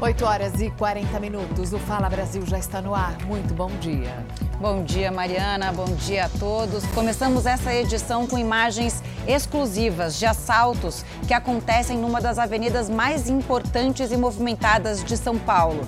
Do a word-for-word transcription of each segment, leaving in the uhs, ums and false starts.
oito horas e quarenta minutos, o Fala Brasil já está no ar. Muito bom dia. Bom dia, Mariana. Bom dia a todos. Começamos essa edição com imagens exclusivas de assaltos que acontecem numa das avenidas mais importantes e movimentadas de São Paulo.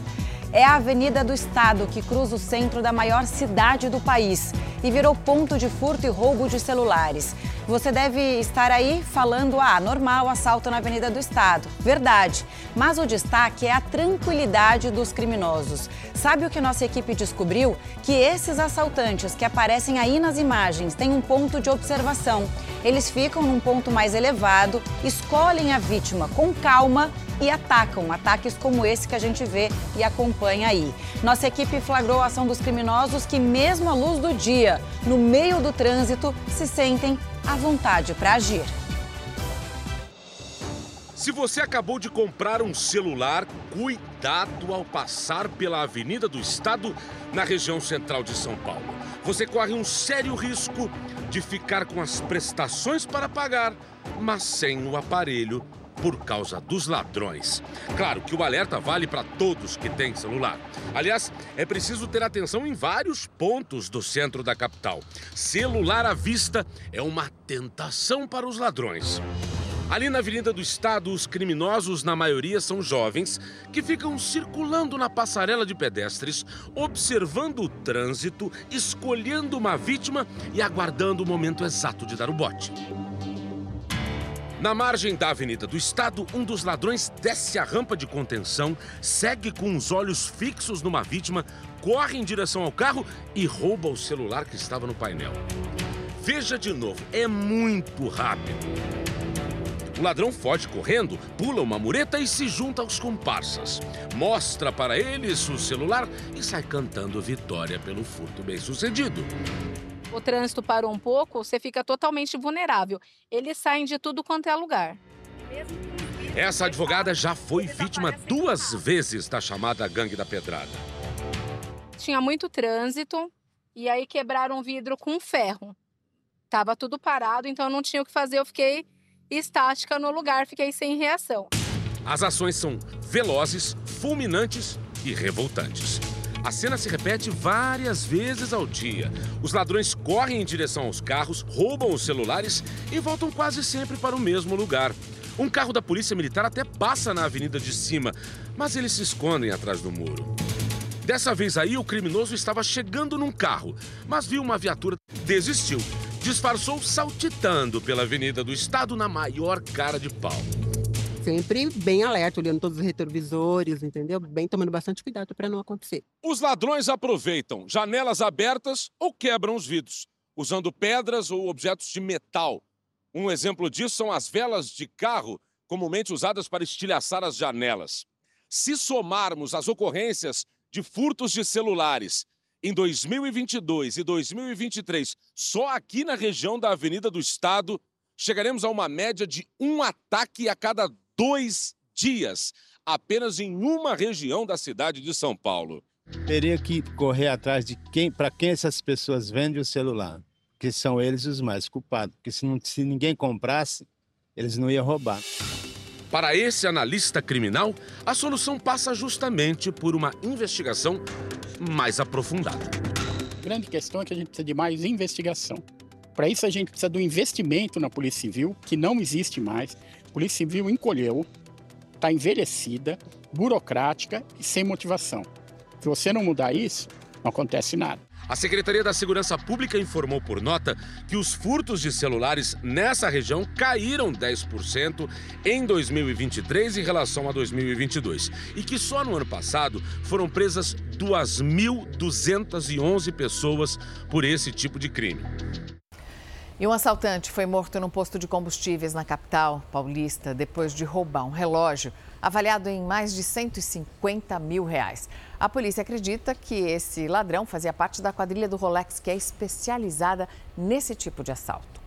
É a Avenida do Estado, que cruza o centro da maior cidade do país e virou ponto de furto e roubo de celulares. Você deve estar aí falando, ah, normal, assalto na Avenida do Estado. Verdade, mas o destaque é a tranquilidade dos criminosos. Sabe o que nossa equipe descobriu? Que esses assaltantes que aparecem aí nas imagens têm um ponto de observação. Eles ficam num ponto mais elevado, escolhem a vítima com calma e atacam. Ataques como esse que a gente vê e acompanha aí. Nossa equipe flagrou a ação dos criminosos que, mesmo à luz do dia, no meio do trânsito, se sentem à vontade para agir. Se você acabou de comprar um celular, cuidado ao passar pela Avenida do Estado, na região central de São Paulo. Você corre um sério risco de ficar com as prestações para pagar, mas sem o aparelho, por causa dos ladrões. Claro que o alerta vale para todos que têm celular. Aliás, é preciso ter atenção em vários pontos do centro da capital. Celular à vista é uma tentação para os ladrões. Ali na Avenida do Estado, os criminosos, na maioria, são jovens que ficam circulando na passarela de pedestres, observando o trânsito, escolhendo uma vítima e aguardando o momento exato de dar o bote. Na margem da Avenida do Estado, um dos ladrões desce a rampa de contenção, segue com os olhos fixos numa vítima, corre em direção ao carro e rouba o celular que estava no painel. Veja de novo, é muito rápido. O ladrão foge correndo, pula uma mureta e se junta aos comparsas. Mostra para eles o celular e sai cantando vitória pelo furto bem-sucedido. O trânsito parou um pouco, você fica totalmente vulnerável. Eles saem de tudo quanto é lugar. Essa advogada já foi vítima duas vezes da chamada Gangue da Pedrada. Tinha muito trânsito e aí quebraram o vidro com ferro. Tava tudo parado, então eu não tinha o que fazer, eu fiquei estática no lugar, fiquei sem reação. As ações são velozes, fulminantes e revoltantes. A cena se repete várias vezes ao dia. Os ladrões correm em direção aos carros, roubam os celulares e voltam quase sempre para o mesmo lugar. Um carro da Polícia Militar até passa na avenida de cima, mas eles se escondem atrás do muro. Dessa vez aí, o criminoso estava chegando num carro, mas viu uma viatura, desistiu. Disfarçou saltitando pela Avenida do Estado na maior cara de pau. Sempre bem alerta, olhando todos os retrovisores, entendeu? Bem tomando bastante cuidado para não acontecer. Os ladrões aproveitam janelas abertas ou quebram os vidros, usando pedras ou objetos de metal. Um exemplo disso são as velas de carro, comumente usadas para estilhaçar as janelas. Se somarmos as ocorrências de furtos de celulares em dois mil e vinte e dois e dois mil e vinte e três, só aqui na região da Avenida do Estado, chegaremos a uma média de um ataque a cada dois dias, apenas em uma região da cidade de São Paulo. Teria que correr atrás de quem, para quem essas pessoas vendem o celular, que são eles os mais culpados, porque se, não, se ninguém comprasse, eles não iam roubar. Para esse analista criminal, a solução passa justamente por uma investigação mais aprofundada. A grande questão é que a gente precisa de mais investigação. Para isso, a gente precisa do investimento na Polícia Civil, que não existe mais. A Polícia Civil encolheu, está envelhecida, burocrática e sem motivação. Se você não mudar isso, não acontece nada. A Secretaria da Segurança Pública informou por nota que os furtos de celulares nessa região caíram dez por cento em dois mil e vinte e três em relação a dois mil e vinte e dois. E que só no ano passado foram presas duas mil duzentas e onze pessoas por esse tipo de crime. E um assaltante foi morto num posto de combustíveis na capital paulista depois de roubar um relógio avaliado em mais de cento e cinquenta mil reais. A polícia acredita que esse ladrão fazia parte da quadrilha do Rolex, que é especializada nesse tipo de assalto.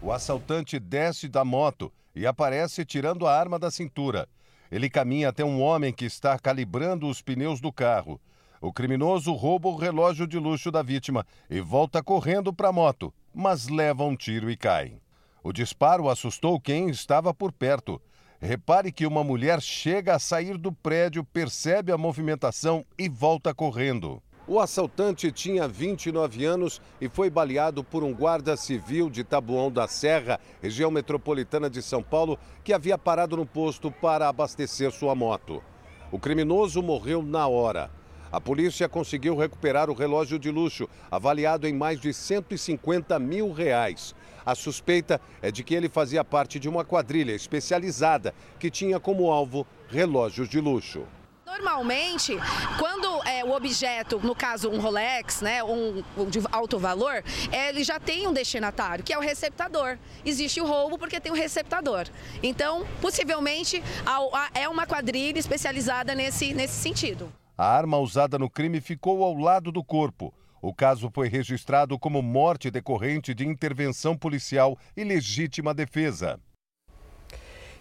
O assaltante desce da moto e aparece tirando a arma da cintura. Ele caminha até um homem que está calibrando os pneus do carro. O criminoso rouba o relógio de luxo da vítima e volta correndo para a moto, mas leva um tiro e cai. O disparo assustou quem estava por perto. Repare que uma mulher chega a sair do prédio, percebe a movimentação e volta correndo. O assaltante tinha vinte e nove anos e foi baleado por um guarda civil de Taboão da Serra, região metropolitana de São Paulo, que havia parado no posto para abastecer sua moto. O criminoso morreu na hora. A polícia conseguiu recuperar o relógio de luxo, avaliado em mais de cento e cinquenta mil reais. A suspeita é de que ele fazia parte de uma quadrilha especializada que tinha como alvo relógios de luxo. Normalmente, quando é, o objeto, no caso um Rolex, né, um, um de alto valor, é, ele já tem um destinatário, que é o receptador. Existe o roubo porque tem o receptador. Então, possivelmente, a, a, é uma quadrilha especializada nesse, nesse sentido. A arma usada no crime ficou ao lado do corpo. O caso foi registrado como morte decorrente de intervenção policial e legítima defesa.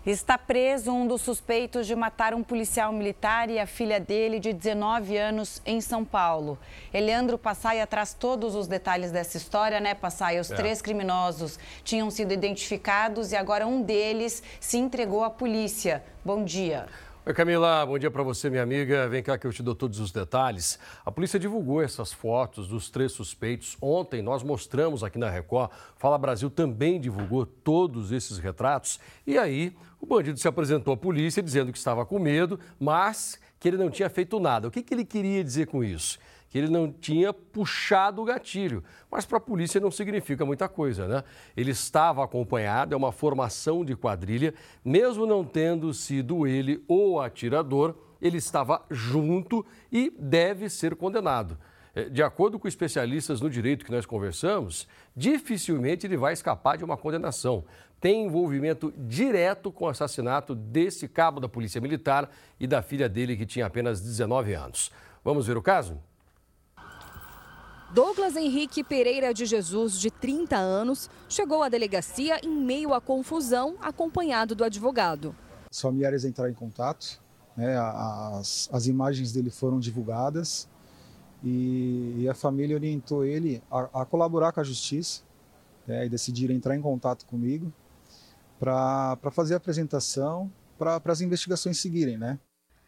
Está preso um dos suspeitos de matar um policial militar e a filha dele, de dezenove anos, em São Paulo. Eleandro Passaia traz todos os detalhes dessa história, né, Passaia? Os é. três criminosos tinham sido identificados e agora um deles se entregou à polícia. Bom dia. Oi, Camila, bom dia para você, minha amiga. Vem cá que eu te dou todos os detalhes. A polícia divulgou essas fotos dos três suspeitos. Ontem nós mostramos aqui na Record. Fala Brasil também divulgou todos esses retratos. E aí, o bandido se apresentou à polícia dizendo que estava com medo, mas que ele não tinha feito nada. O que que ele queria dizer com isso? Que ele não tinha puxado o gatilho. Mas para a polícia não significa muita coisa, né? Ele estava acompanhado, é uma formação de quadrilha. Mesmo não tendo sido ele o atirador, ele estava junto e deve ser condenado. De acordo com especialistas no direito que nós conversamos, dificilmente ele vai escapar de uma condenação. Tem envolvimento direto com o assassinato desse cabo da Polícia Militar e da filha dele, que tinha apenas dezenove anos. Vamos ver o caso? Douglas Henrique Pereira de Jesus, de trinta anos, chegou à delegacia em meio à confusão, acompanhado do advogado. Os familiares entraram em contato, né, as, as imagens dele foram divulgadas e, e a família orientou ele a, a colaborar com a justiça, né, e decidiram entrar em contato comigo para para fazer a apresentação, para as investigações seguirem, né?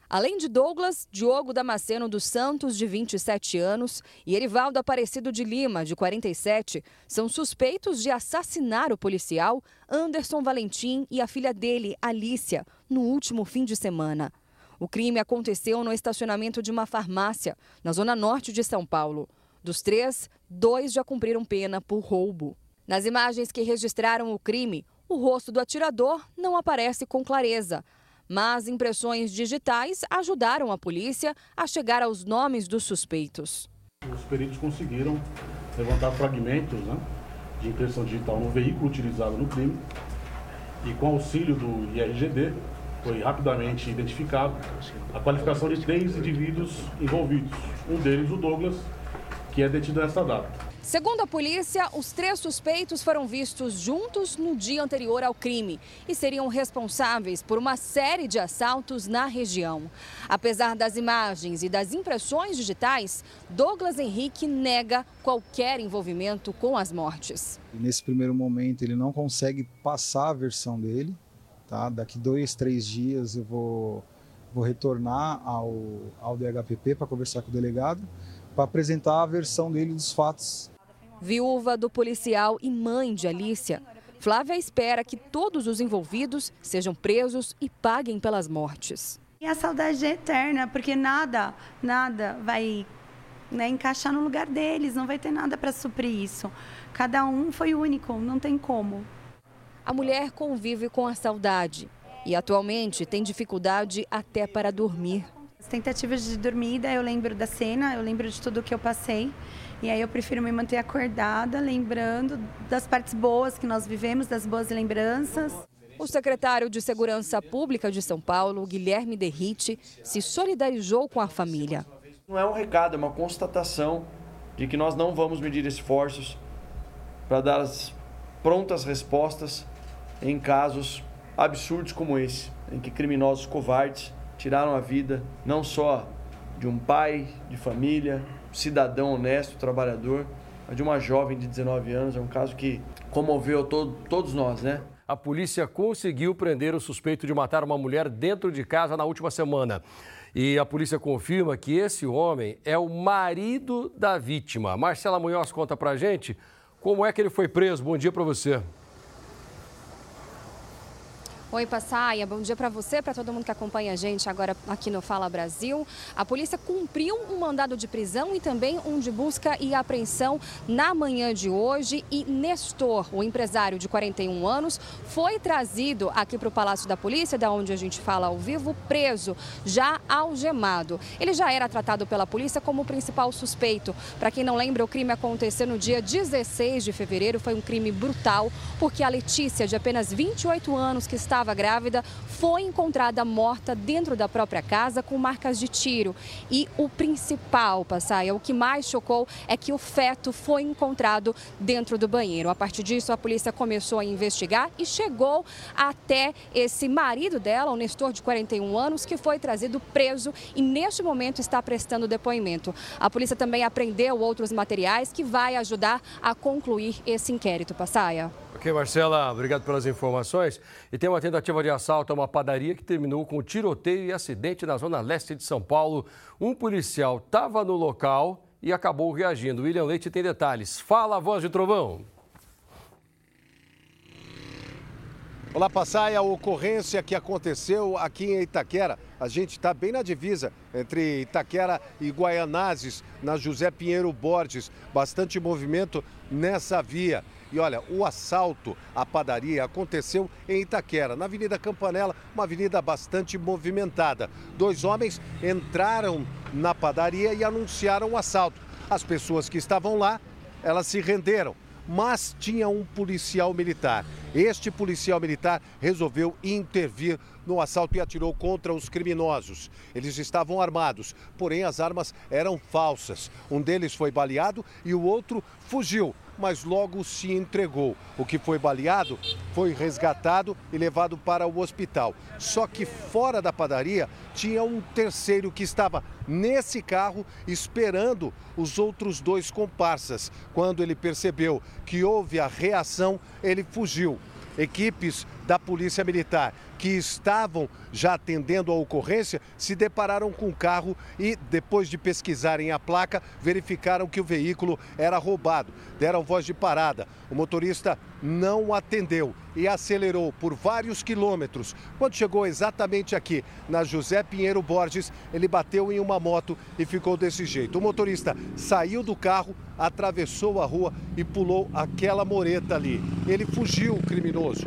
Além de Douglas, Diogo Damasceno dos Santos, de vinte e sete anos, e Erivaldo Aparecido de Lima, de quarenta e sete, são suspeitos de assassinar o policial Anderson Valentim e a filha dele, Alicia, no último fim de semana. O crime aconteceu no estacionamento de uma farmácia, na zona norte de São Paulo. Dos três, dois já cumpriram pena por roubo. Nas imagens que registraram o crime, o rosto do atirador não aparece com clareza, mas impressões digitais ajudaram a polícia a chegar aos nomes dos suspeitos. Os peritos conseguiram levantar fragmentos, né, de impressão digital no veículo utilizado no crime e, com auxílio do I R G D, foi rapidamente identificado a qualificação de três indivíduos envolvidos, um deles o Douglas, que é detido nesta data. Segundo a polícia, os três suspeitos foram vistos juntos no dia anterior ao crime e seriam responsáveis por uma série de assaltos na região. Apesar das imagens e das impressões digitais, Douglas Henrique nega qualquer envolvimento com as mortes. Nesse primeiro momento ele não consegue passar a versão dele, tá? Daqui dois, três dias eu vou, vou retornar ao, ao D H P P para conversar com o delegado, para apresentar a versão dele dos fatos. Viúva do policial e mãe de Alicia, Flávia espera que todos os envolvidos sejam presos e paguem pelas mortes. E a saudade é eterna, porque nada, nada vai, né, encaixar no lugar deles, não vai ter nada para suprir isso. Cada um foi único, não tem como. A mulher convive com a saudade e atualmente tem dificuldade até para dormir. As tentativas de dormida, eu lembro da cena, eu lembro de tudo que eu passei. E aí eu prefiro me manter acordada, lembrando das partes boas que nós vivemos, das boas lembranças. O secretário de Segurança Pública de São Paulo, Guilherme Derrite, se solidarizou com a família. Não é um recado, é uma constatação de que nós não vamos medir esforços para dar as prontas respostas em casos absurdos como esse, em que criminosos covardes tiraram a vida não só de um pai, de família, cidadão honesto, trabalhador, de uma jovem de dezenove anos. É um caso que comoveu todo, todos nós, né? A a polícia conseguiu prender o suspeito de matar uma mulher dentro de casa na última semana. E a polícia confirma que esse homem é o marido da vítima. Marcela Munhoz conta pra gente como é que ele foi preso. Bom dia pra você. Oi, Passaia. Bom dia para você, para todo mundo que acompanha a gente agora aqui no Fala Brasil. A polícia cumpriu um mandado de prisão e também um de busca e apreensão na manhã de hoje. E Nestor, o empresário de quarenta e um anos, foi trazido aqui para o Palácio da Polícia, da onde a gente fala ao vivo, preso, já algemado. Ele já era tratado pela polícia como o principal suspeito. Para quem não lembra, o crime aconteceu no dia dezesseis de fevereiro. Foi um crime brutal, porque a Letícia, de apenas vinte e oito anos, que estava grávida, foi encontrada morta dentro da própria casa com marcas de tiro. E o principal, Passaia, o que mais chocou é que o feto foi encontrado dentro do banheiro. A partir disso, a polícia começou a investigar e chegou até esse marido dela, o Nestor, de quarenta e um anos, que foi trazido preso e neste momento está prestando depoimento. A polícia também apreendeu outros materiais que vai ajudar a concluir esse inquérito, Passaia. Ok, Marcela, obrigado pelas informações. E tem uma tentativa de assalto a uma padaria que terminou com tiroteio e acidente na zona leste de São Paulo. Um policial estava no local e acabou reagindo. William Leite tem detalhes. Fala, voz de trovão. Olá, Passaia. A ocorrência que aconteceu aqui em Itaquera, a gente está bem na divisa entre Itaquera e Guaianazes, na José Pinheiro Borges. Bastante movimento nessa via. E olha, o assalto à padaria aconteceu em Itaquera, na Avenida Campanella, uma avenida bastante movimentada. Dois homens entraram na padaria e anunciaram o assalto. As pessoas que estavam lá, elas se renderam. Mas tinha um policial militar. Este policial militar resolveu intervir no assalto e atirou contra os criminosos. Eles estavam armados, porém as armas eram falsas. Um deles foi baleado e o outro fugiu, mas logo se entregou. O que foi baleado foi resgatado e levado para o hospital. Só que fora da padaria tinha um terceiro que estava nesse carro esperando os outros dois comparsas. Quando ele percebeu que houve a reação, ele fugiu. Equipes da Polícia Militar que estavam já atendendo a ocorrência se depararam com o carro e, depois de pesquisarem a placa, verificaram que o veículo era roubado. Deram voz de parada. O motorista não atendeu e acelerou por vários quilômetros. Quando chegou exatamente aqui, na José Pinheiro Borges, ele bateu em uma moto e ficou desse jeito. O motorista saiu do carro, atravessou a rua e pulou aquela mureta ali. Ele fugiu, o criminoso.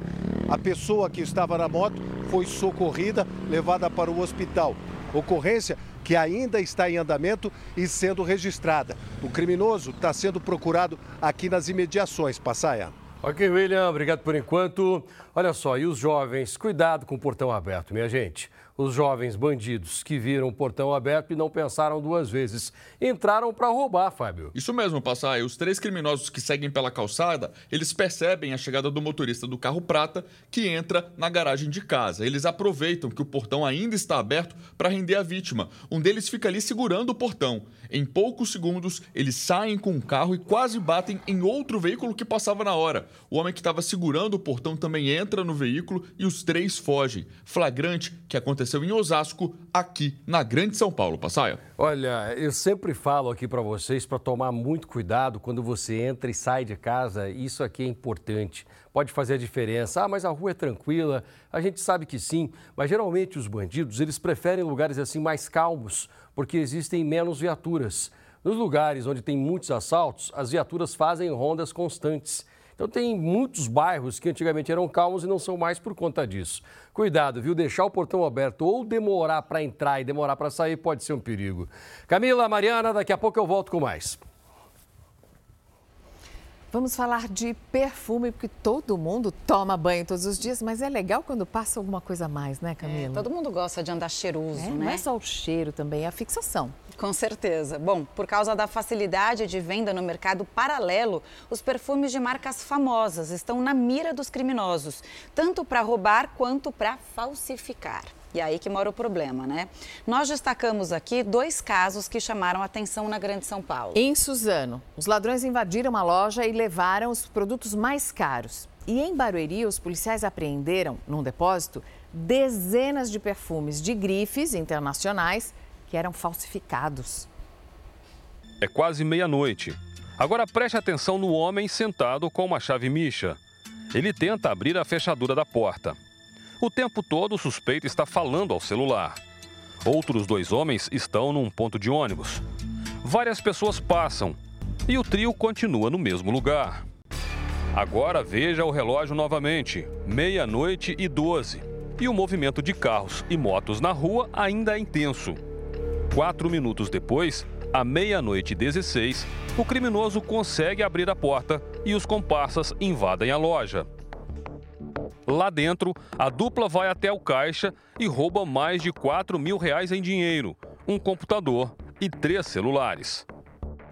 A pessoa que estava na moto foi socorrida, levada para o hospital. Ocorrência que ainda está em andamento e sendo registrada. O criminoso está sendo procurado aqui nas imediações, Passaia. Ok, William, obrigado por enquanto. Olha só, e os jovens, cuidado com o portão aberto, minha gente. Os jovens bandidos que viram o portão aberto e não pensaram duas vezes. Entraram para roubar, Fábio. Isso mesmo, Passaia. Os três criminosos que seguem pela calçada, eles percebem a chegada do motorista do carro prata que entra na garagem de casa. Eles aproveitam que o portão ainda está aberto para render a vítima. Um deles fica ali segurando o portão. Em poucos segundos, eles saem com o carro e quase batem em outro veículo que passava na hora. O homem que estava segurando o portão também entra no veículo e os três fogem. Flagrante que aconteceu Aconteceu em Osasco, aqui na Grande São Paulo, Passaia. Olha, eu sempre falo aqui para vocês para tomar muito cuidado quando você entra e sai de casa. Isso aqui é importante, pode fazer a diferença. Ah, mas a rua é tranquila, a gente sabe que sim, mas geralmente os bandidos, eles preferem lugares assim mais calmos, porque existem menos viaturas. Nos lugares onde tem muitos assaltos, as viaturas fazem rondas constantes. Então tem muitos bairros que antigamente eram calmos e não são mais por conta disso. Cuidado, viu? Deixar o portão aberto ou demorar para entrar e demorar para sair pode ser um perigo. Camila, Mariana, daqui a pouco eu volto com mais. Vamos falar de perfume, porque todo mundo toma banho todos os dias, mas é legal quando passa alguma coisa a mais, né, Camila? É, todo mundo gosta de andar cheiroso, é, né? Não é só o cheiro também, é a fixação. Com certeza. Bom, por causa da facilidade de venda no mercado paralelo, os perfumes de marcas famosas estão na mira dos criminosos, tanto para roubar quanto para falsificar. E aí que mora o problema, né? Nós destacamos aqui dois casos que chamaram atenção na Grande São Paulo. Em Suzano, os ladrões invadiram uma loja e levaram os produtos mais caros. E em Barueri, os policiais apreenderam, num depósito, dezenas de perfumes de grifes internacionais que eram falsificados. É quase meia-noite. Agora preste atenção no homem sentado com uma chave micha. Ele tenta abrir a fechadura da porta. O tempo todo, o suspeito está falando ao celular. Outros dois homens estão num ponto de ônibus. Várias pessoas passam e o trio continua no mesmo lugar. Agora veja o relógio novamente, meia-noite e doze. E o movimento de carros e motos na rua ainda é intenso. Quatro minutos depois, à meia-noite e dezesseis, o criminoso consegue abrir a porta e os comparsas invadem a loja. Lá dentro, a dupla vai até o caixa e rouba mais de quatro mil reais em dinheiro, um computador e três celulares.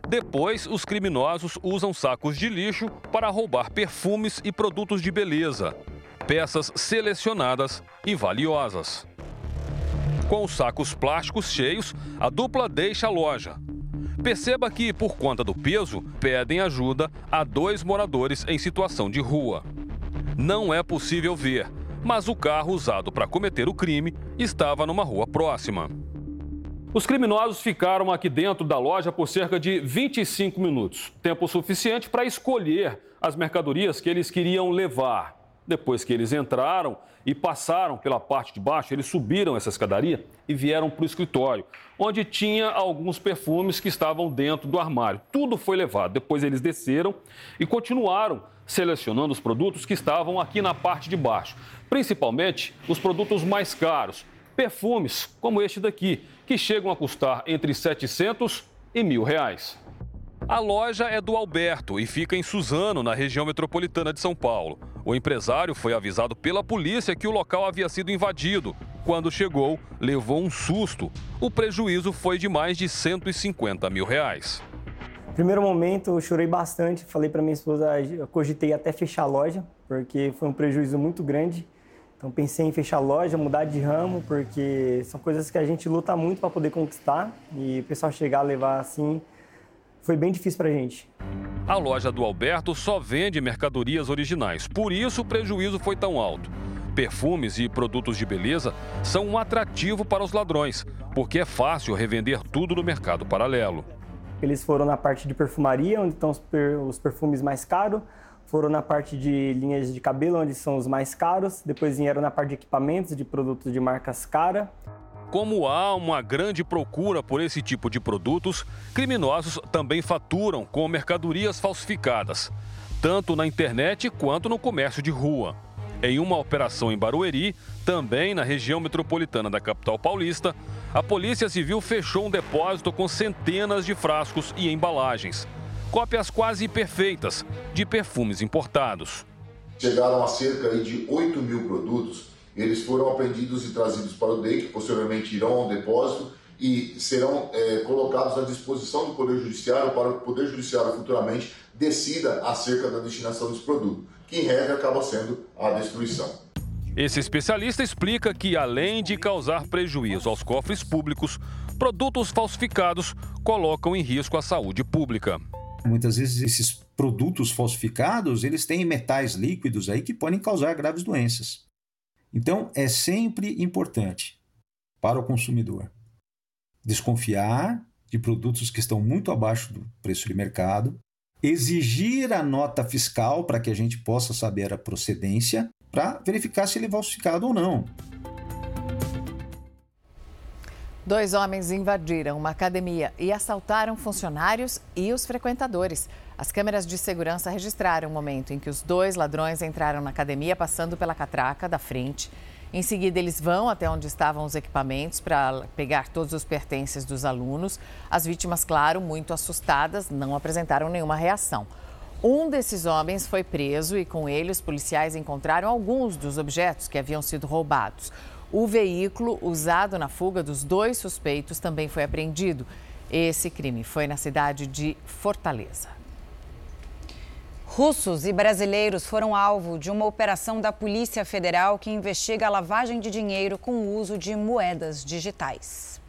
Depois, os criminosos usam sacos de lixo para roubar perfumes e produtos de beleza, peças selecionadas e valiosas. Com os sacos plásticos cheios, a dupla deixa a loja. Perceba que, por conta do peso, pedem ajuda a dois moradores em situação de rua. Não é possível ver, mas o carro usado para cometer o crime estava numa rua próxima. Os criminosos ficaram aqui dentro da loja por cerca de vinte e cinco minutos, tempo suficiente para escolher as mercadorias que eles queriam levar. Depois que eles entraram e passaram pela parte de baixo, eles subiram essa escadaria e vieram para o escritório, onde tinha alguns perfumes que estavam dentro do armário. Tudo foi levado. Depois eles desceram e continuaram selecionando os produtos que estavam aqui na parte de baixo, principalmente os produtos mais caros, perfumes como este daqui, que chegam a custar entre setecentos e mil reais. A loja é do Alberto e fica em Suzano, na região metropolitana de São Paulo. O empresário foi avisado pela polícia que o local havia sido invadido. Quando chegou, levou um susto. O prejuízo foi de mais de cento e cinquenta mil reais. No primeiro momento, eu chorei bastante. Falei para minha esposa, eu cogitei até fechar a loja, porque foi um prejuízo muito grande. Então, pensei em fechar a loja, mudar de ramo, porque são coisas que a gente luta muito para poder conquistar. E o pessoal chegar a levar assim... Foi bem difícil para a gente. A loja do Alberto só vende mercadorias originais, por isso o prejuízo foi tão alto. Perfumes e produtos de beleza são um atrativo para os ladrões, porque é fácil revender tudo no mercado paralelo. Eles foram na parte de perfumaria, onde estão os perfumes mais caros, foram na parte de linhas de cabelo, onde são os mais caros, depois vieram na parte de equipamentos, de produtos de marcas caras. Como há uma grande procura por esse tipo de produtos, criminosos também faturam com mercadorias falsificadas, tanto na internet quanto no comércio de rua. Em uma operação em Barueri, também na região metropolitana da capital paulista, a Polícia Civil fechou um depósito com centenas de frascos e embalagens, cópias quase perfeitas de perfumes importados. Chegaram a cerca de oito mil produtos. Eles foram apreendidos e trazidos para o D E I, que posteriormente irão ao depósito e serão é, colocados à disposição do Poder Judiciário para que o Poder Judiciário futuramente decida acerca da destinação desse produto, que em regra acaba sendo a destruição. Esse especialista explica que, além de causar prejuízo aos cofres públicos, produtos falsificados colocam em risco a saúde pública. Muitas vezes esses produtos falsificados, eles têm metais líquidos aí que podem causar graves doenças. Então, é sempre importante para o consumidor desconfiar de produtos que estão muito abaixo do preço de mercado, exigir a nota fiscal para que a gente possa saber a procedência, para verificar se ele é falsificado ou não. Dois homens invadiram uma academia e assaltaram funcionários e os frequentadores. As câmeras de segurança registraram o momento em que os dois ladrões entraram na academia passando pela catraca da frente. Em seguida, eles vão até onde estavam os equipamentos para pegar todos os pertences dos alunos. As vítimas, claro, muito assustadas, não apresentaram nenhuma reação. Um desses homens foi preso e com ele os policiais encontraram alguns dos objetos que haviam sido roubados. O veículo usado na fuga dos dois suspeitos também foi apreendido. Esse crime foi na cidade de Fortaleza. Russos e brasileiros foram alvo de uma operação da Polícia Federal que investiga a lavagem de dinheiro com o uso de moedas digitais.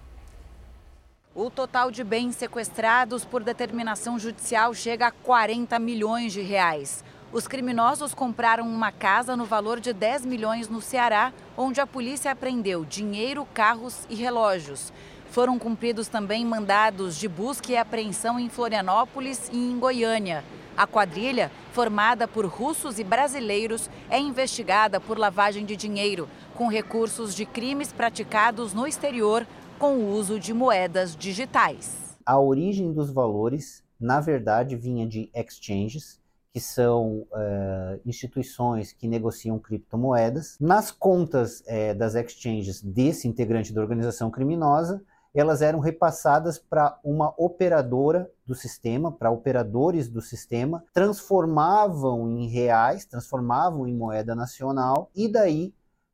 O total de bens sequestrados por determinação judicial chega a quarenta milhões de reais. Os criminosos compraram uma casa no valor de dez milhões no Ceará, onde a polícia apreendeu dinheiro, carros e relógios. Foram cumpridos também mandados de busca e apreensão em Florianópolis e em Goiânia. A quadrilha, formada por russos e brasileiros, é investigada por lavagem de dinheiro, com recursos de crimes praticados no exterior com o uso de moedas digitais. A origem dos valores, na verdade, vinha de exchanges, que são é, instituições que negociam criptomoedas. Nas contas é, das exchanges desse integrante da organização criminosa, elas eram repassadas para uma operadora do sistema, para operadores do sistema, transformavam em reais, transformavam em moeda nacional e daí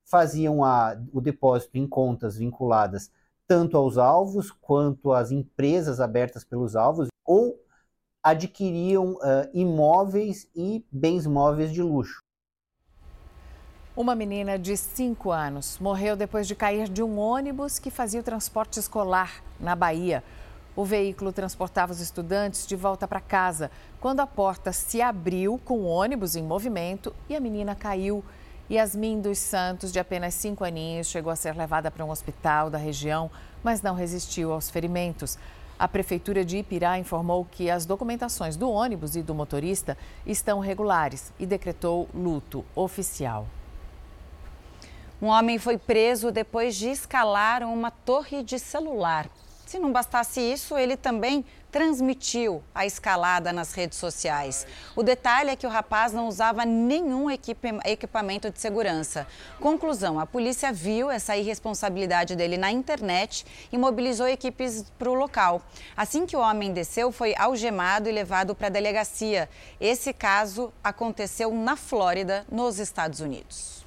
faziam a, o depósito em contas vinculadas tanto aos alvos quanto às empresas abertas pelos alvos, ou adquiriam uh, imóveis e bens móveis de luxo. Uma menina de cinco anos morreu depois de cair de um ônibus que fazia o transporte escolar na Bahia. O veículo transportava os estudantes de volta para casa, quando a porta se abriu com o ônibus em movimento e a menina caiu. Yasmin dos Santos, de apenas cinco aninhos, chegou a ser levada para um hospital da região, mas não resistiu aos ferimentos. A Prefeitura de Ipirá informou que as documentações do ônibus e do motorista estão regulares e decretou luto oficial. Um homem foi preso depois de escalar uma torre de celular. Se não bastasse isso, ele também transmitiu a escalada nas redes sociais. O detalhe é que o rapaz não usava nenhum equipamento de segurança. Conclusão, a polícia viu essa irresponsabilidade dele na internet e mobilizou equipes para o local. Assim que o homem desceu, foi algemado e levado para a delegacia. Esse caso aconteceu na Flórida, nos Estados Unidos.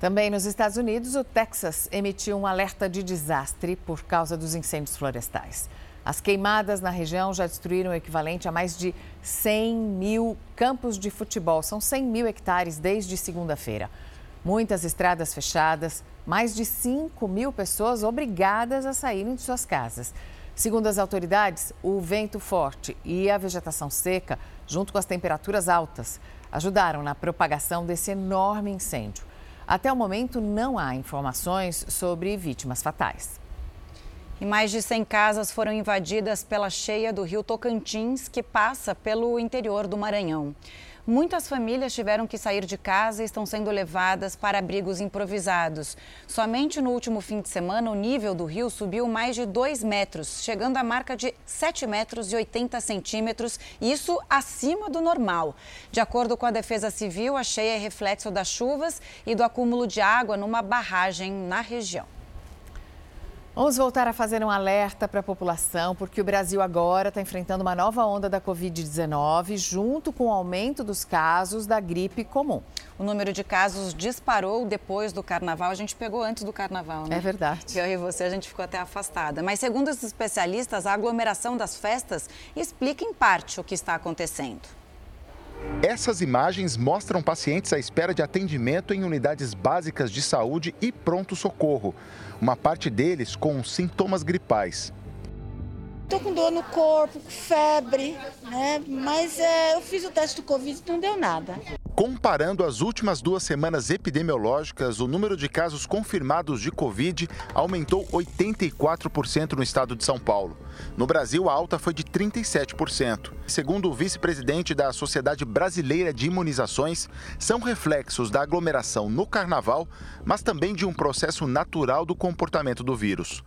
Também nos Estados Unidos, o Texas emitiu um alerta de desastre por causa dos incêndios florestais. As queimadas na região já destruíram o equivalente a mais de cem mil campos de futebol. São cem mil hectares desde segunda-feira. Muitas estradas fechadas, mais de cinco mil pessoas obrigadas a saírem de suas casas. Segundo as autoridades, o vento forte e a vegetação seca, junto com as temperaturas altas, ajudaram na propagação desse enorme incêndio. Até o momento, não há informações sobre vítimas fatais. E mais de cem casas foram invadidas pela cheia do rio Tocantins, que passa pelo interior do Maranhão. Muitas famílias tiveram que sair de casa e estão sendo levadas para abrigos improvisados. Somente no último fim de semana, o nível do rio subiu mais de dois metros, chegando à marca de sete metros e oitenta centímetros, isso acima do normal. De acordo com a Defesa Civil, a cheia é reflexo das chuvas e do acúmulo de água numa barragem na região. Vamos voltar a fazer um alerta para a população, porque o Brasil agora está enfrentando uma nova onda da covid dezenove, junto com o aumento dos casos da gripe comum. O número de casos disparou depois do carnaval. A gente pegou antes do carnaval, né? É verdade. Eu e você, a gente ficou até afastada. Mas, segundo os especialistas, a aglomeração das festas explica em parte o que está acontecendo. Essas imagens mostram pacientes à espera de atendimento em unidades básicas de saúde e pronto-socorro. Uma parte deles com sintomas gripais. Estou com dor no corpo, febre, né? Mas é, eu fiz o teste do Covid e não deu nada. Comparando as últimas duas semanas epidemiológicas, o número de casos confirmados de Covid aumentou oitenta e quatro por cento no estado de São Paulo. No Brasil, a alta foi de trinta e sete por cento. Segundo o vice-presidente da Sociedade Brasileira de Imunizações, são reflexos da aglomeração no carnaval, mas também de um processo natural do comportamento do vírus.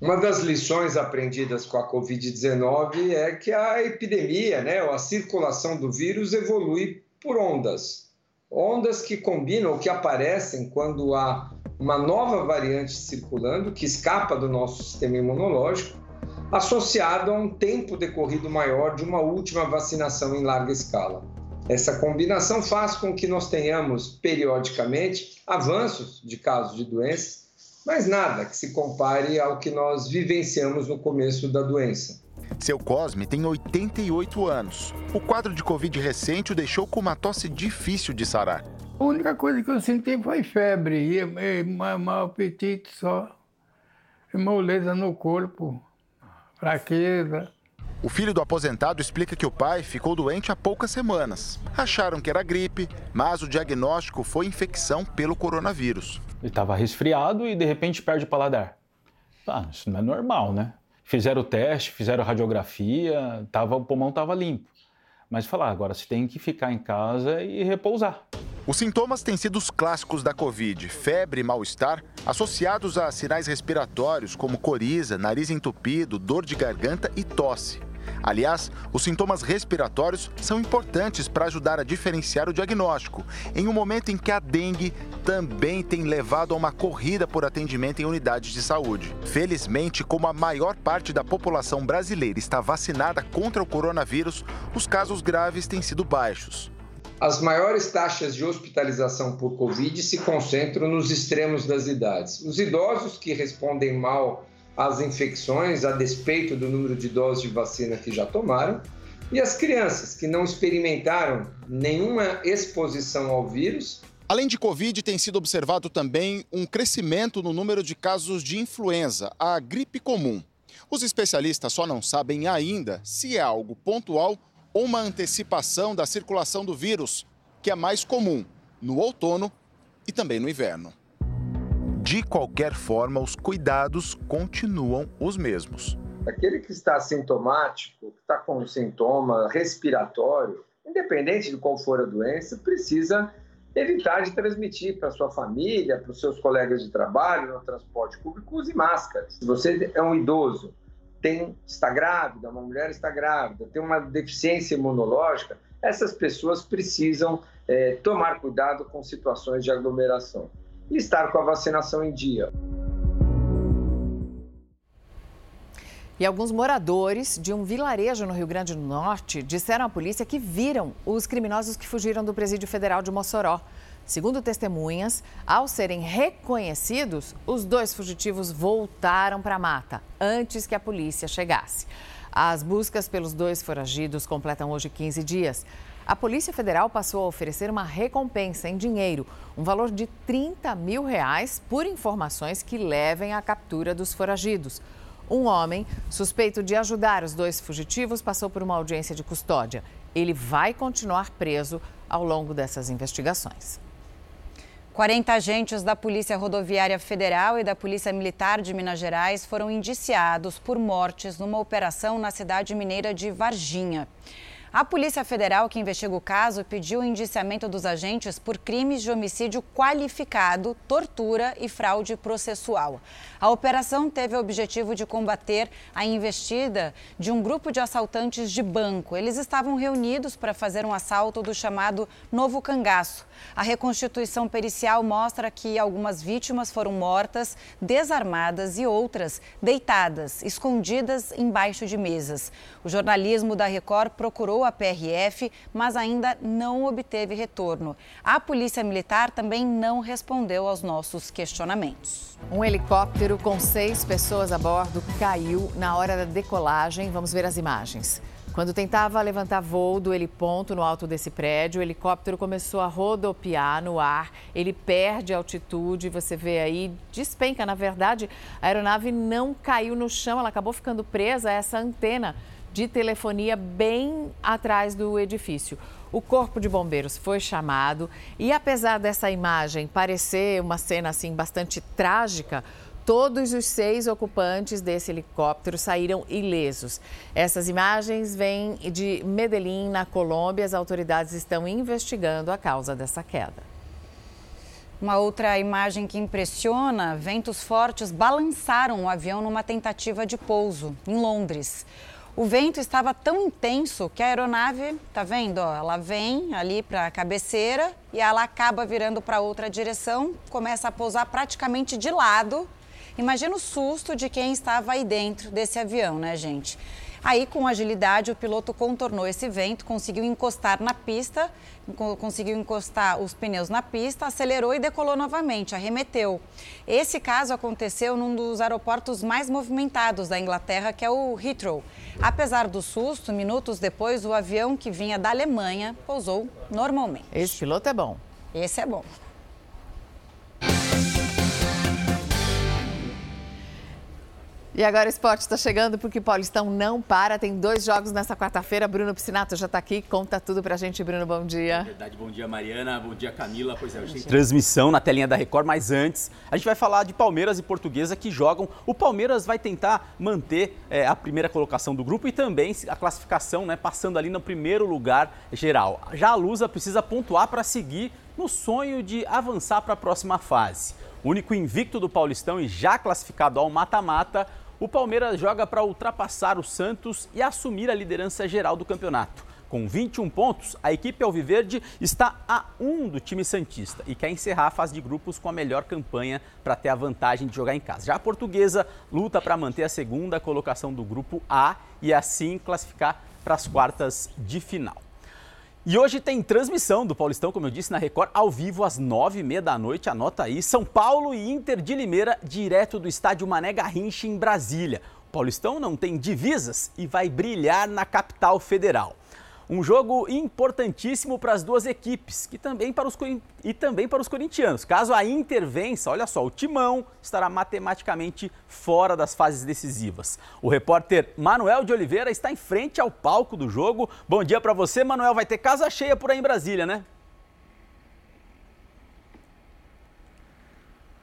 Uma das lições aprendidas com a covid dezenove é que a epidemia, né, ou a circulação do vírus evolui por ondas. Ondas que combinam, que aparecem quando há uma nova variante circulando, que escapa do nosso sistema imunológico, associado a um tempo decorrido maior de uma última vacinação em larga escala. Essa combinação faz com que nós tenhamos, periodicamente, avanços de casos de doenças, mas nada que se compare ao que nós vivenciamos no começo da doença. Seu Cosme tem oitenta e oito anos. O quadro de Covid recente o deixou com uma tosse difícil de sarar. A única coisa que eu senti foi febre, e, e, e mau apetite só, e moleza no corpo, fraqueza. O filho do aposentado explica que o pai ficou doente há poucas semanas. Acharam que era gripe, mas o diagnóstico foi infecção pelo coronavírus. Ele estava resfriado e, de repente, perde o paladar. Ah, isso não é normal, né? Fizeram o teste, fizeram radiografia, tava, o pulmão estava limpo. Mas falaram, agora você tem que ficar em casa e repousar. Os sintomas têm sido os clássicos da Covid, febre e mal-estar, associados a sinais respiratórios como coriza, nariz entupido, dor de garganta e tosse. Aliás, os sintomas respiratórios são importantes para ajudar a diferenciar o diagnóstico, em um momento em que a dengue também tem levado a uma corrida por atendimento em unidades de saúde. Felizmente, como a maior parte da população brasileira está vacinada contra o coronavírus, os casos graves têm sido baixos. As maiores taxas de hospitalização por Covid se concentram nos extremos das idades. Os idosos que respondem mal às infecções, a despeito do número de doses de vacina que já tomaram, e as crianças que não experimentaram nenhuma exposição ao vírus. Além de Covid, tem sido observado também um crescimento no número de casos de influenza, a gripe comum. Os especialistas só não sabem ainda se é algo pontual ou uma antecipação da circulação do vírus, que é mais comum no outono e também no inverno. De qualquer forma, os cuidados continuam os mesmos. Aquele que está assintomático, que está com um sintoma respiratório, independente de qual for a doença, precisa evitar de transmitir para a sua família, para os seus colegas de trabalho, no transporte público, use máscara. Se você é um idoso, Tem, está grávida, uma mulher está grávida, tem uma deficiência imunológica, essas pessoas precisam é, tomar cuidado com situações de aglomeração e estar com a vacinação em dia. E alguns moradores de um vilarejo no Rio Grande do Norte disseram à polícia que viram os criminosos que fugiram do presídio federal de Mossoró. Segundo testemunhas, ao serem reconhecidos, os dois fugitivos voltaram para a mata, antes que a polícia chegasse. As buscas pelos dois foragidos completam hoje quinze dias. A Polícia Federal passou a oferecer uma recompensa em dinheiro, um valor de trinta mil reais por informações que levem à captura dos foragidos. Um homem suspeito de ajudar os dois fugitivos passou por uma audiência de custódia. Ele vai continuar preso ao longo dessas investigações. quarenta agentes da Polícia Rodoviária Federal e da Polícia Militar de Minas Gerais foram indiciados por mortes numa operação na cidade mineira de Varginha. A Polícia Federal, que investiga o caso, pediu o indiciamento dos agentes por crimes de homicídio qualificado, tortura e fraude processual. A operação teve o objetivo de combater a investida de um grupo de assaltantes de banco. Eles estavam reunidos para fazer um assalto do chamado Novo Cangaço. A reconstituição pericial mostra que algumas vítimas foram mortas, desarmadas e outras deitadas, escondidas embaixo de mesas. O jornalismo da Record procurou a P R F, mas ainda não obteve retorno. A Polícia Militar também não respondeu aos nossos questionamentos. Um helicóptero com seis pessoas a bordo caiu na hora da decolagem. Vamos ver as imagens. Quando tentava levantar voo do heliponto no alto desse prédio, o helicóptero começou a rodopiar no ar, ele perde altitude, você vê aí, despenca. Na verdade, a aeronave não caiu no chão, ela acabou ficando presa a essa antena de telefonia bem atrás do edifício. O corpo de bombeiros foi chamado e, apesar dessa imagem parecer uma cena assim bastante trágica, todos os seis ocupantes desse helicóptero saíram ilesos. Essas imagens vêm de Medellín, na Colômbia. As autoridades estão investigando a causa dessa queda. Uma outra imagem que impressiona, ventos fortes balançaram o avião numa tentativa de pouso, em Londres. O vento estava tão intenso que a aeronave, tá vendo, ó, ela vem ali para a cabeceira e ela acaba virando para outra direção, começa a pousar praticamente de lado. Imagina o susto de quem estava aí dentro desse avião, né, gente? Aí, com agilidade, o piloto contornou esse vento, conseguiu encostar na pista, conseguiu encostar os pneus na pista, acelerou e decolou novamente, arremeteu. Esse caso aconteceu num dos aeroportos mais movimentados da Inglaterra, que é o Heathrow. Apesar do susto, minutos depois, o avião que vinha da Alemanha pousou normalmente. Esse piloto é bom. Esse é bom. E agora o esporte está chegando porque o Paulistão não para. Tem dois jogos nessa quarta-feira. Bruno Piscinato já está aqui. Conta tudo pra gente, Bruno. Bom dia. Verdade, bom dia, Mariana. Bom dia, Camila. Pois é, hoje tem transmissão na telinha da Record, mas antes a gente vai falar de Palmeiras e Portuguesa que jogam. O Palmeiras vai tentar manter é, a primeira colocação do grupo e também a classificação, né, passando ali no primeiro lugar geral. Já a Lusa precisa pontuar para seguir no sonho de avançar para a próxima fase. O único invicto do Paulistão e já classificado ao mata-mata, o Palmeiras joga para ultrapassar o Santos e assumir a liderança geral do campeonato. Com vinte e um pontos, a equipe alviverde está a um do time santista e quer encerrar a fase de grupos com a melhor campanha para ter a vantagem de jogar em casa. Já a Portuguesa luta para manter a segunda colocação do grupo A e assim classificar para as quartas de final. E hoje tem transmissão do Paulistão, como eu disse, na Record, ao vivo às nove e meia da noite, anota aí, São Paulo e Inter de Limeira, direto do estádio Mané Garrincha, em Brasília. O Paulistão não tem divisas e vai brilhar na capital federal. Um jogo importantíssimo para as duas equipes que também para os, e também para os corintianos. Caso a Inter vença, olha só, o Timão estará matematicamente fora das fases decisivas. O repórter Manuel de Oliveira está em frente ao palco do jogo. Bom dia para você, Manuel. Vai ter casa cheia por aí em Brasília, né?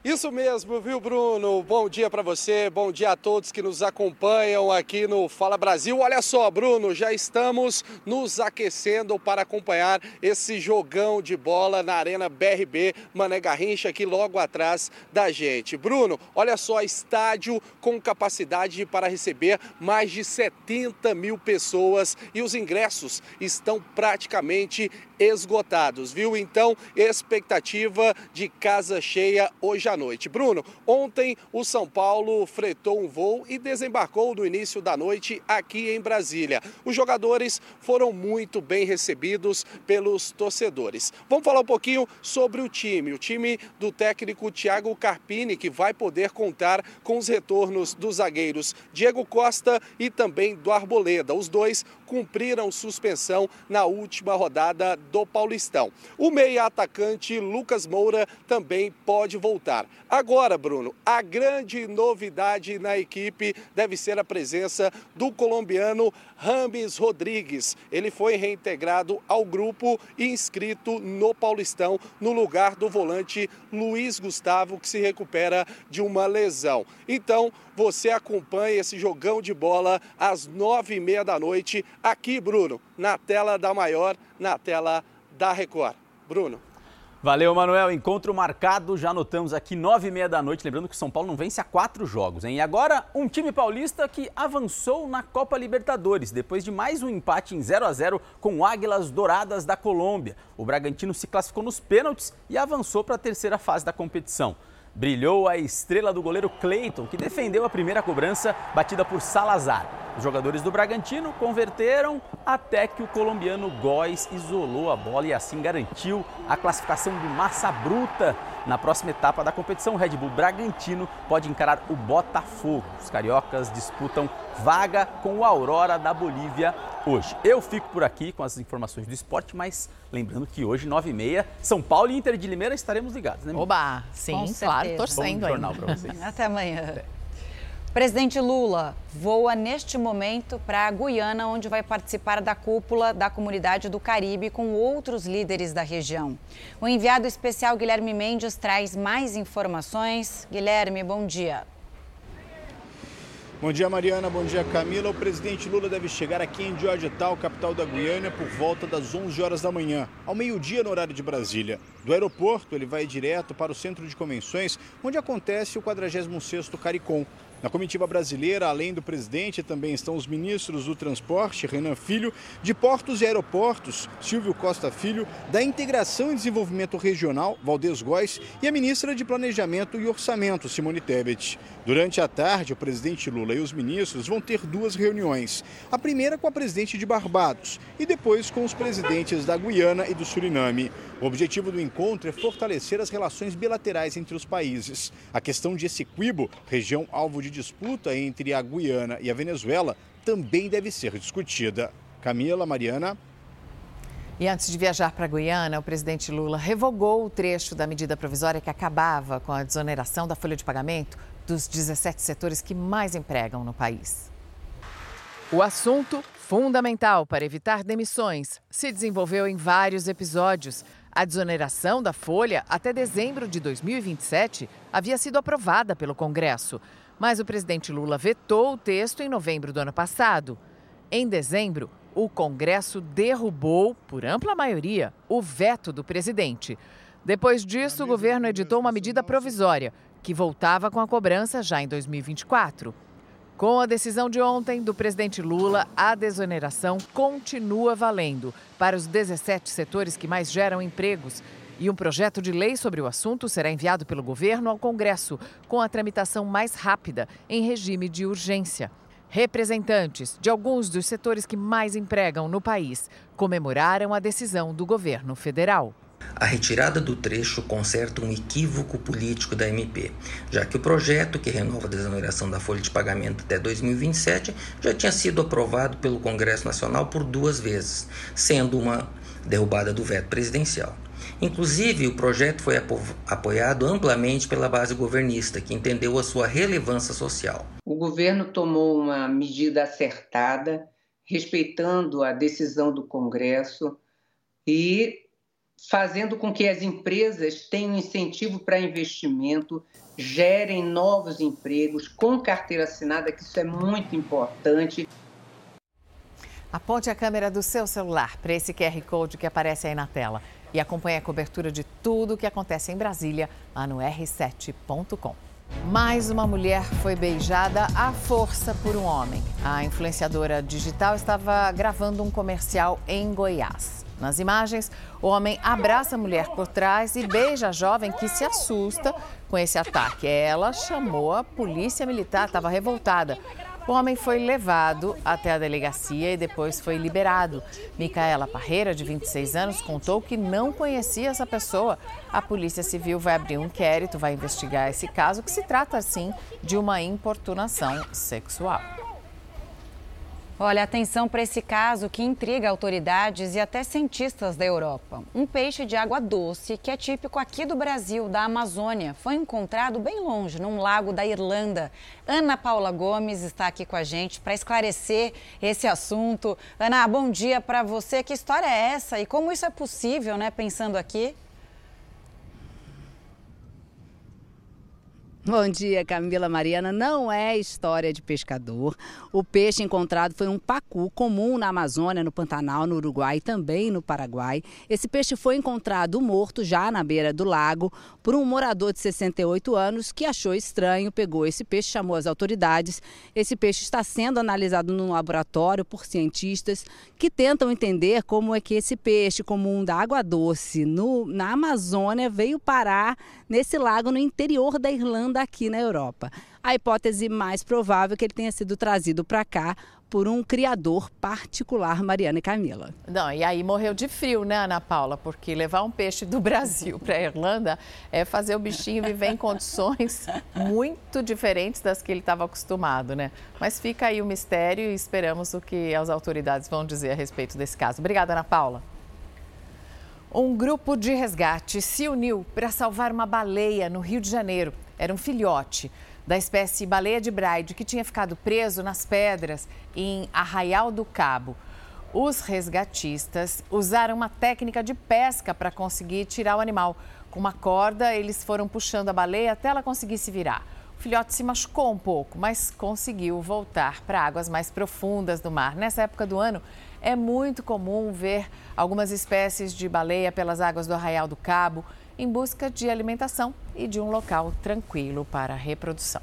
Isso mesmo, viu, Bruno? Bom dia para você, bom dia a todos que nos acompanham aqui no Fala Brasil. Olha só, Bruno, já estamos nos aquecendo para acompanhar esse jogão de bola na Arena B R B Mané Garrincha, aqui logo atrás da gente. Bruno, olha só, estádio com capacidade para receber mais de setenta mil pessoas e os ingressos estão praticamente esgotados, viu? Então, expectativa de casa cheia hoje à noite. Bruno, ontem o São Paulo fretou um voo e desembarcou no início da noite aqui em Brasília. Os jogadores foram muito bem recebidos pelos torcedores. Vamos falar um pouquinho sobre o time. O time do técnico Thiago Carpini, que vai poder contar com os retornos dos zagueiros Diego Costa e também do Arboleda. Os dois cumpriram suspensão na última rodada do Paulistão. O meia-atacante Lucas Moura também pode voltar. Agora, Bruno, a grande novidade na equipe deve ser a presença do colombiano James Rodrigues. Ele foi reintegrado ao grupo e inscrito no Paulistão no lugar do volante Luiz Gustavo, que se recupera de uma lesão. Então, você acompanha esse jogão de bola às nove e meia da noite aqui, Bruno, na tela da Maior, na tela da Record. Bruno. Valeu, Manuel. Encontro marcado, já anotamos aqui, nove e meia da noite. Lembrando que o São Paulo não vence há quatro jogos, hein? E agora, um time paulista que avançou na Copa Libertadores, depois de mais um empate em zero a zero com o Águilas Douradas da Colômbia. O Bragantino se classificou nos pênaltis e avançou para a terceira fase da competição. Brilhou a estrela do goleiro Cleiton, que defendeu a primeira cobrança batida por Salazar. Os jogadores do Bragantino converteram até que o colombiano Góes isolou a bola e assim garantiu a classificação do Massa Bruta. Na próxima etapa da competição, o Red Bull Bragantino pode encarar o Botafogo. Os cariocas disputam vaga com o Aurora da Bolívia hoje. Eu fico por aqui com as informações do esporte, mas lembrando que hoje, nove e meia, São Paulo e Inter de Limeira estaremos ligados, né? Oba, sim, claro, torcendo aí. Bom jornal para vocês. Até amanhã. Até. Presidente Lula voa neste momento para a Guiana, onde vai participar da cúpula da Comunidade do Caribe com outros líderes da região. O enviado especial Guilherme Mendes traz mais informações. Guilherme, bom dia. Bom dia, Mariana. Bom dia, Camila. O presidente Lula deve chegar aqui em Georgetown, capital da Guiana, por volta das onze horas da manhã, ao meio-dia no horário de Brasília. Do aeroporto, ele vai direto para o centro de convenções, onde acontece o quadragésimo sexto CARICOM. Na comitiva brasileira, além do presidente, também estão os ministros do transporte, Renan Filho, de portos e aeroportos, Silvio Costa Filho, da integração e desenvolvimento regional, Valdez Góes, e a ministra de planejamento e orçamento, Simone Tebet. Durante a tarde, o presidente Lula e os ministros vão ter duas reuniões. A primeira com a presidente de Barbados e depois com os presidentes da Guiana e do Suriname. O objetivo do encontro é fortalecer as relações bilaterais entre os países. A questão de Essequibo, região alvo de de disputa entre a Guiana e a Venezuela também deve ser discutida. Camila, Mariana. E antes de viajar para a Guiana, o presidente Lula revogou o trecho da medida provisória que acabava com a desoneração da folha de pagamento dos dezessete setores que mais empregam no país. O assunto, fundamental para evitar demissões, se desenvolveu em vários episódios. A desoneração da folha até dezembro de dois mil e vinte e sete havia sido aprovada pelo Congresso, mas o presidente Lula vetou o texto em novembro do ano passado. Em dezembro, o Congresso derrubou, por ampla maioria, o veto do presidente. Depois disso, o governo editou uma medida provisória, que voltava com a cobrança já em dois mil e vinte e quatro. Com a decisão de ontem do presidente Lula, a desoneração continua valendo para os dezessete setores que mais geram empregos. E um projeto de lei sobre o assunto será enviado pelo governo ao Congresso, com a tramitação mais rápida, em regime de urgência. Representantes de alguns dos setores que mais empregam no país comemoraram a decisão do governo federal. A retirada do trecho conserta um equívoco político da M P, já que o projeto que renova a desoneração da folha de pagamento até dois mil e vinte e sete já tinha sido aprovado pelo Congresso Nacional por duas vezes, sendo uma derrubada do veto presidencial. Inclusive, o projeto foi apoiado amplamente pela base governista, que entendeu a sua relevância social. O governo tomou uma medida acertada, respeitando a decisão do Congresso e fazendo com que as empresas tenham incentivo para investimento, gerem novos empregos com carteira assinada, que isso é muito importante. Aponte a câmera do seu celular para esse Q R Code que aparece aí na tela e acompanhe a cobertura de tudo o que acontece em Brasília lá no R sete ponto com. Mais uma mulher foi beijada à força por um homem. A influenciadora digital estava gravando um comercial em Goiás. Nas imagens, o homem abraça a mulher por trás e beija a jovem, que se assusta com esse ataque. Ela chamou a polícia militar, estava revoltada. O homem foi levado até a delegacia e depois foi liberado. Micaela Parreira, de vinte e seis anos, contou que não conhecia essa pessoa. A Polícia Civil vai abrir um inquérito, vai investigar esse caso, que se trata, sim, de uma importunação sexual. Olha, atenção para esse caso que intriga autoridades e até cientistas da Europa. Um peixe de água doce, que é típico aqui do Brasil, da Amazônia, foi encontrado bem longe, num lago da Irlanda. Ana Paula Gomes está aqui com a gente para esclarecer esse assunto. Ana, bom dia para você. Que história é essa e como isso é possível, né? Pensando aqui. Bom dia, Camila Mariana. Não é história de pescador. O peixe encontrado foi um pacu comum na Amazônia, no Pantanal, no Uruguai e também no Paraguai. Esse peixe foi encontrado morto já na beira do lago por um morador de sessenta e oito anos que achou estranho, pegou esse peixe, chamou as autoridades. Esse peixe está sendo analisado num laboratório por cientistas que tentam entender como é que esse peixe comum da água doce no, na Amazônia veio parar nesse lago no interior da Irlanda, aqui na Europa. A hipótese mais provável é que ele tenha sido trazido para cá por um criador particular, Mariana e Camila. Não, e aí morreu de frio, né, Ana Paula? Porque levar um peixe do Brasil para a Irlanda é fazer o bichinho viver em condições muito diferentes das que ele estava acostumado, né? Mas fica aí o mistério e esperamos o que as autoridades vão dizer a respeito desse caso. Obrigada, Ana Paula. Um grupo de resgate se uniu para salvar uma baleia no Rio de Janeiro. Era um filhote da espécie baleia de Braide, que tinha ficado preso nas pedras em Arraial do Cabo. Os resgatistas usaram uma técnica de pesca para conseguir tirar o animal. Com uma corda, eles foram puxando a baleia até ela conseguir se virar. O filhote se machucou um pouco, mas conseguiu voltar para águas mais profundas do mar. Nessa época do ano, é muito comum ver algumas espécies de baleia pelas águas do Arraial do Cabo, em busca de alimentação e de um local tranquilo para a reprodução.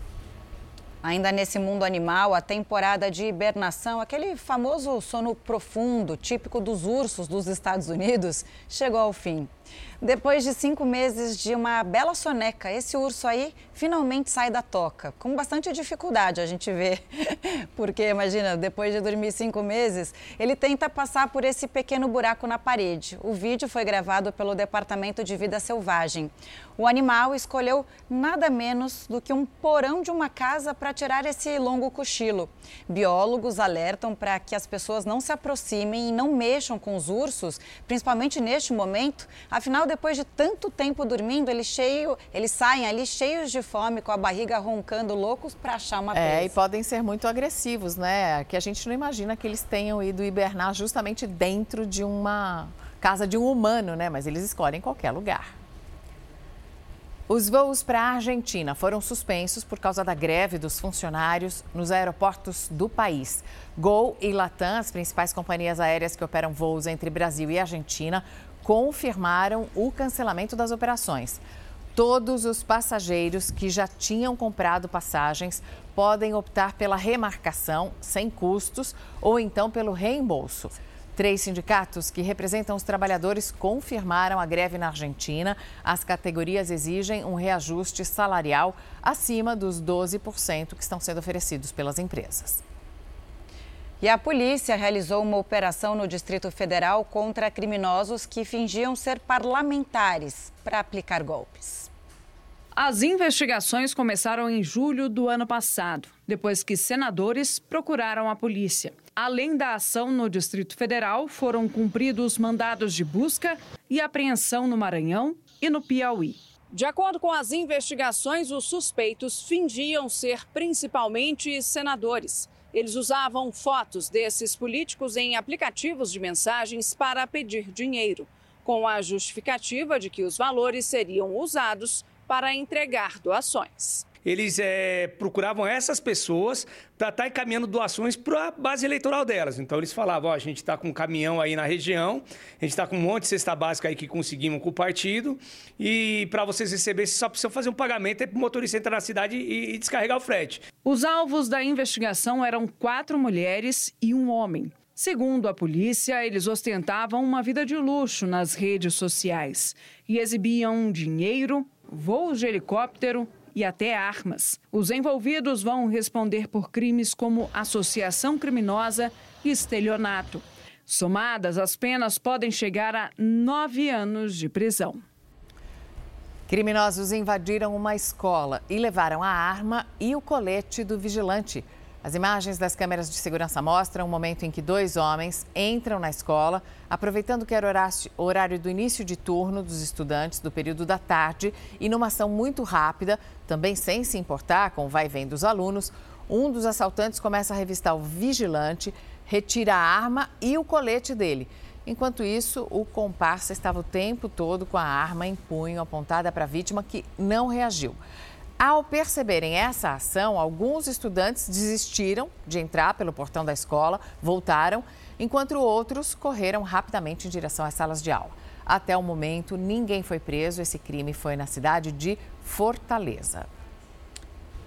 Ainda nesse mundo animal, a temporada de hibernação, aquele famoso sono profundo, típico dos ursos dos Estados Unidos, chegou ao fim. Depois de cinco meses de uma bela soneca, esse urso aí finalmente sai da toca. Com bastante dificuldade, a gente vê. Porque, imagina, depois de dormir cinco meses, ele tenta passar por esse pequeno buraco na parede. O vídeo foi gravado pelo Departamento de Vida Selvagem. O animal escolheu nada menos do que um porão de uma casa para tirar esse longo cochilo. Biólogos alertam para que as pessoas não se aproximem e não mexam com os ursos, principalmente neste momento. Afinal, depois de tanto tempo dormindo, eles, cheio, eles saem ali cheios de fome, com a barriga roncando, loucos para achar uma presa. É, e podem ser muito agressivos, né? Que a gente não imagina que eles tenham ido hibernar justamente dentro de uma casa de um humano, né? Mas eles escolhem qualquer lugar. Os voos para a Argentina foram suspensos por causa da greve dos funcionários nos aeroportos do país. Gol e Latam, as principais companhias aéreas que operam voos entre Brasil e Argentina, confirmaram o cancelamento das operações. Todos os passageiros que já tinham comprado passagens podem optar pela remarcação sem custos ou então pelo reembolso. Três sindicatos que representam os trabalhadores confirmaram a greve na Argentina. As categorias exigem um reajuste salarial acima dos doze por cento que estão sendo oferecidos pelas empresas. E a polícia realizou uma operação no Distrito Federal contra criminosos que fingiam ser parlamentares para aplicar golpes. As investigações começaram em julho do ano passado, depois que senadores procuraram a polícia. Além da ação no Distrito Federal, foram cumpridos mandados de busca e apreensão no Maranhão e no Piauí. De acordo com as investigações, os suspeitos fingiam ser principalmente senadores. Eles usavam fotos desses políticos em aplicativos de mensagens para pedir dinheiro, com a justificativa de que os valores seriam usados para entregar doações. Eles é, procuravam essas pessoas para estar tá encaminhando doações para a base eleitoral delas. Então, eles falavam, ó, a gente está com um caminhão aí na região, a gente está com um monte de cesta básica aí que conseguimos com o partido, e para vocês receberem, vocês só precisam fazer um pagamento e para o motorista entrar na cidade e, e descarregar o frete. Os alvos da investigação eram quatro mulheres e um homem. Segundo a polícia, eles ostentavam uma vida de luxo nas redes sociais e exibiam dinheiro, voos de helicóptero e até armas. Os envolvidos vão responder por crimes como associação criminosa e estelionato. Somadas, as penas podem chegar a nove anos de prisão. Criminosos invadiram uma escola e levaram a arma e o colete do vigilante. As imagens das câmeras de segurança mostram o momento em que dois homens entram na escola, aproveitando que era horário do início de turno dos estudantes do período da tarde, e numa ação muito rápida, também sem se importar com o vai e vem dos alunos, um dos assaltantes começa a revistar o vigilante, retira a arma e o colete dele. Enquanto isso, o comparsa estava o tempo todo com a arma em punho apontada para a vítima, que não reagiu. Ao perceberem essa ação, alguns estudantes desistiram de entrar pelo portão da escola, voltaram, enquanto outros correram rapidamente em direção às salas de aula. Até o momento, ninguém foi preso. Esse crime foi na cidade de Fortaleza.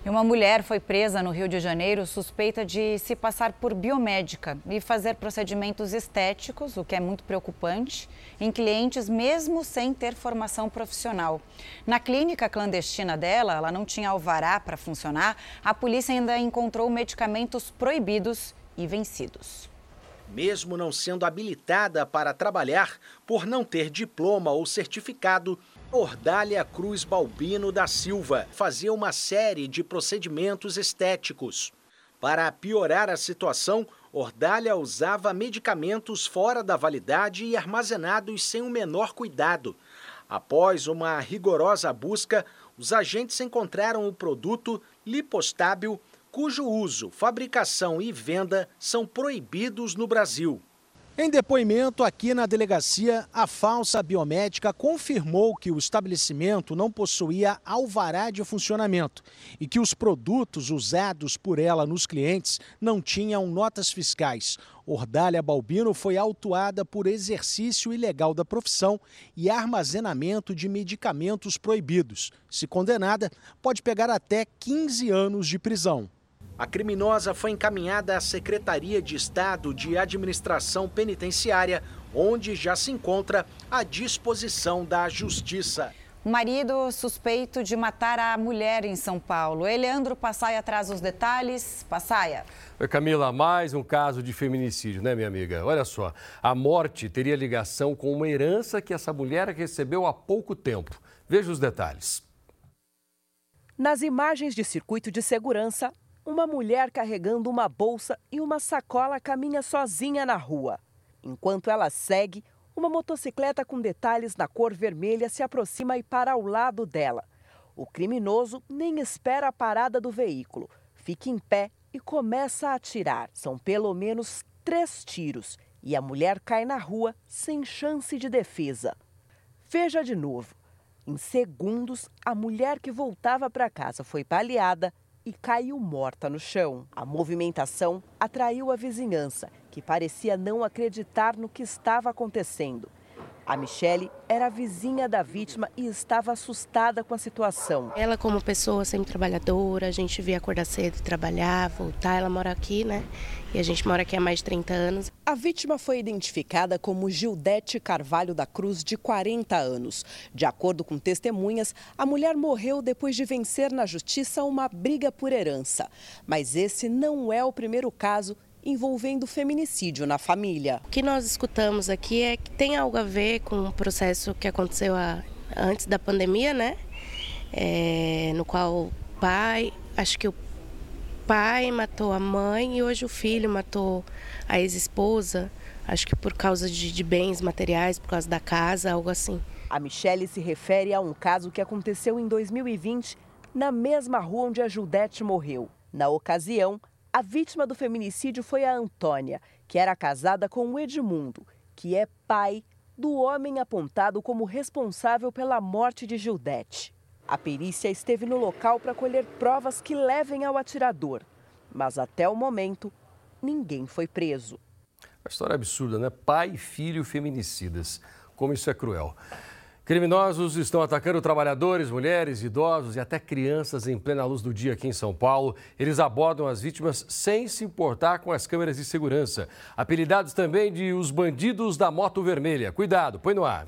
Uma mulher foi presa no Rio de Janeiro suspeita de se passar por biomédica e fazer procedimentos estéticos, o que é muito preocupante, em clientes mesmo sem ter formação profissional. Na clínica clandestina dela, ela não tinha alvará para funcionar, a polícia ainda encontrou medicamentos proibidos e vencidos. Mesmo não sendo habilitada para trabalhar, por não ter diploma ou certificado, Ordália Cruz Balbino da Silva fazia uma série de procedimentos estéticos. Para piorar a situação, Ordália usava medicamentos fora da validade e armazenados sem o menor cuidado. Após uma rigorosa busca, os agentes encontraram o produto lipostábil, cujo uso, fabricação e venda são proibidos no Brasil. Em depoimento aqui na delegacia, a falsa biomédica confirmou que o estabelecimento não possuía alvará de funcionamento e que os produtos usados por ela nos clientes não tinham notas fiscais. Ordália Balbino foi autuada por exercício ilegal da profissão e armazenamento de medicamentos proibidos. Se condenada, pode pegar até quinze anos de prisão. A criminosa foi encaminhada à Secretaria de Estado de Administração Penitenciária, onde já se encontra à disposição da Justiça. O marido suspeito de matar a mulher em São Paulo. Eleandro Passaia traz os detalhes. Passaia. Oi, Camila, mais um caso de feminicídio, né, minha amiga? Olha só, a morte teria ligação com uma herança que essa mulher recebeu há pouco tempo. Veja os detalhes. Nas imagens de circuito de segurança, uma mulher carregando uma bolsa e uma sacola caminha sozinha na rua. Enquanto ela segue, uma motocicleta com detalhes na cor vermelha se aproxima e para ao lado dela. O criminoso nem espera a parada do veículo, fica em pé e começa a atirar. São pelo menos três tiros e a mulher cai na rua sem chance de defesa. Veja de novo. Em segundos, a mulher que voltava para casa foi baleada e caiu morta no chão. A movimentação atraiu a vizinhança, que parecia não acreditar no que estava acontecendo. A Michele era vizinha da vítima e estava assustada com a situação. Ela, como pessoa sempre trabalhadora, a gente via acordar cedo, trabalhar, voltar. Ela mora aqui, né? E a gente mora aqui há mais de trinta anos. A vítima foi identificada como Gildete Carvalho da Cruz, de quarenta anos. De acordo com testemunhas, a mulher morreu depois de vencer na justiça uma briga por herança. Mas esse não é o primeiro caso envolvendo feminicídio na família. O que nós escutamos aqui é que tem algo a ver com um processo que aconteceu a, antes da pandemia, né? É, no qual o pai, acho que o pai matou a mãe e hoje o filho matou a ex-esposa, acho que por causa de, de bens materiais, por causa da casa, algo assim. A Michele se refere a um caso que aconteceu em dois mil e vinte, na mesma rua onde a Judete morreu. Na ocasião, a vítima do feminicídio foi a Antônia, que era casada com o Edmundo, que é pai do homem apontado como responsável pela morte de Gildete. A perícia esteve no local para colher provas que levem ao atirador, mas até o momento ninguém foi preso. Uma história absurda, né? Pai e filho feminicidas. Como isso é cruel. Criminosos estão atacando trabalhadores, mulheres, idosos e até crianças em plena luz do dia aqui em São Paulo. Eles abordam as vítimas sem se importar com as câmeras de segurança. Apelidados também de os bandidos da moto vermelha. Cuidado, põe no ar.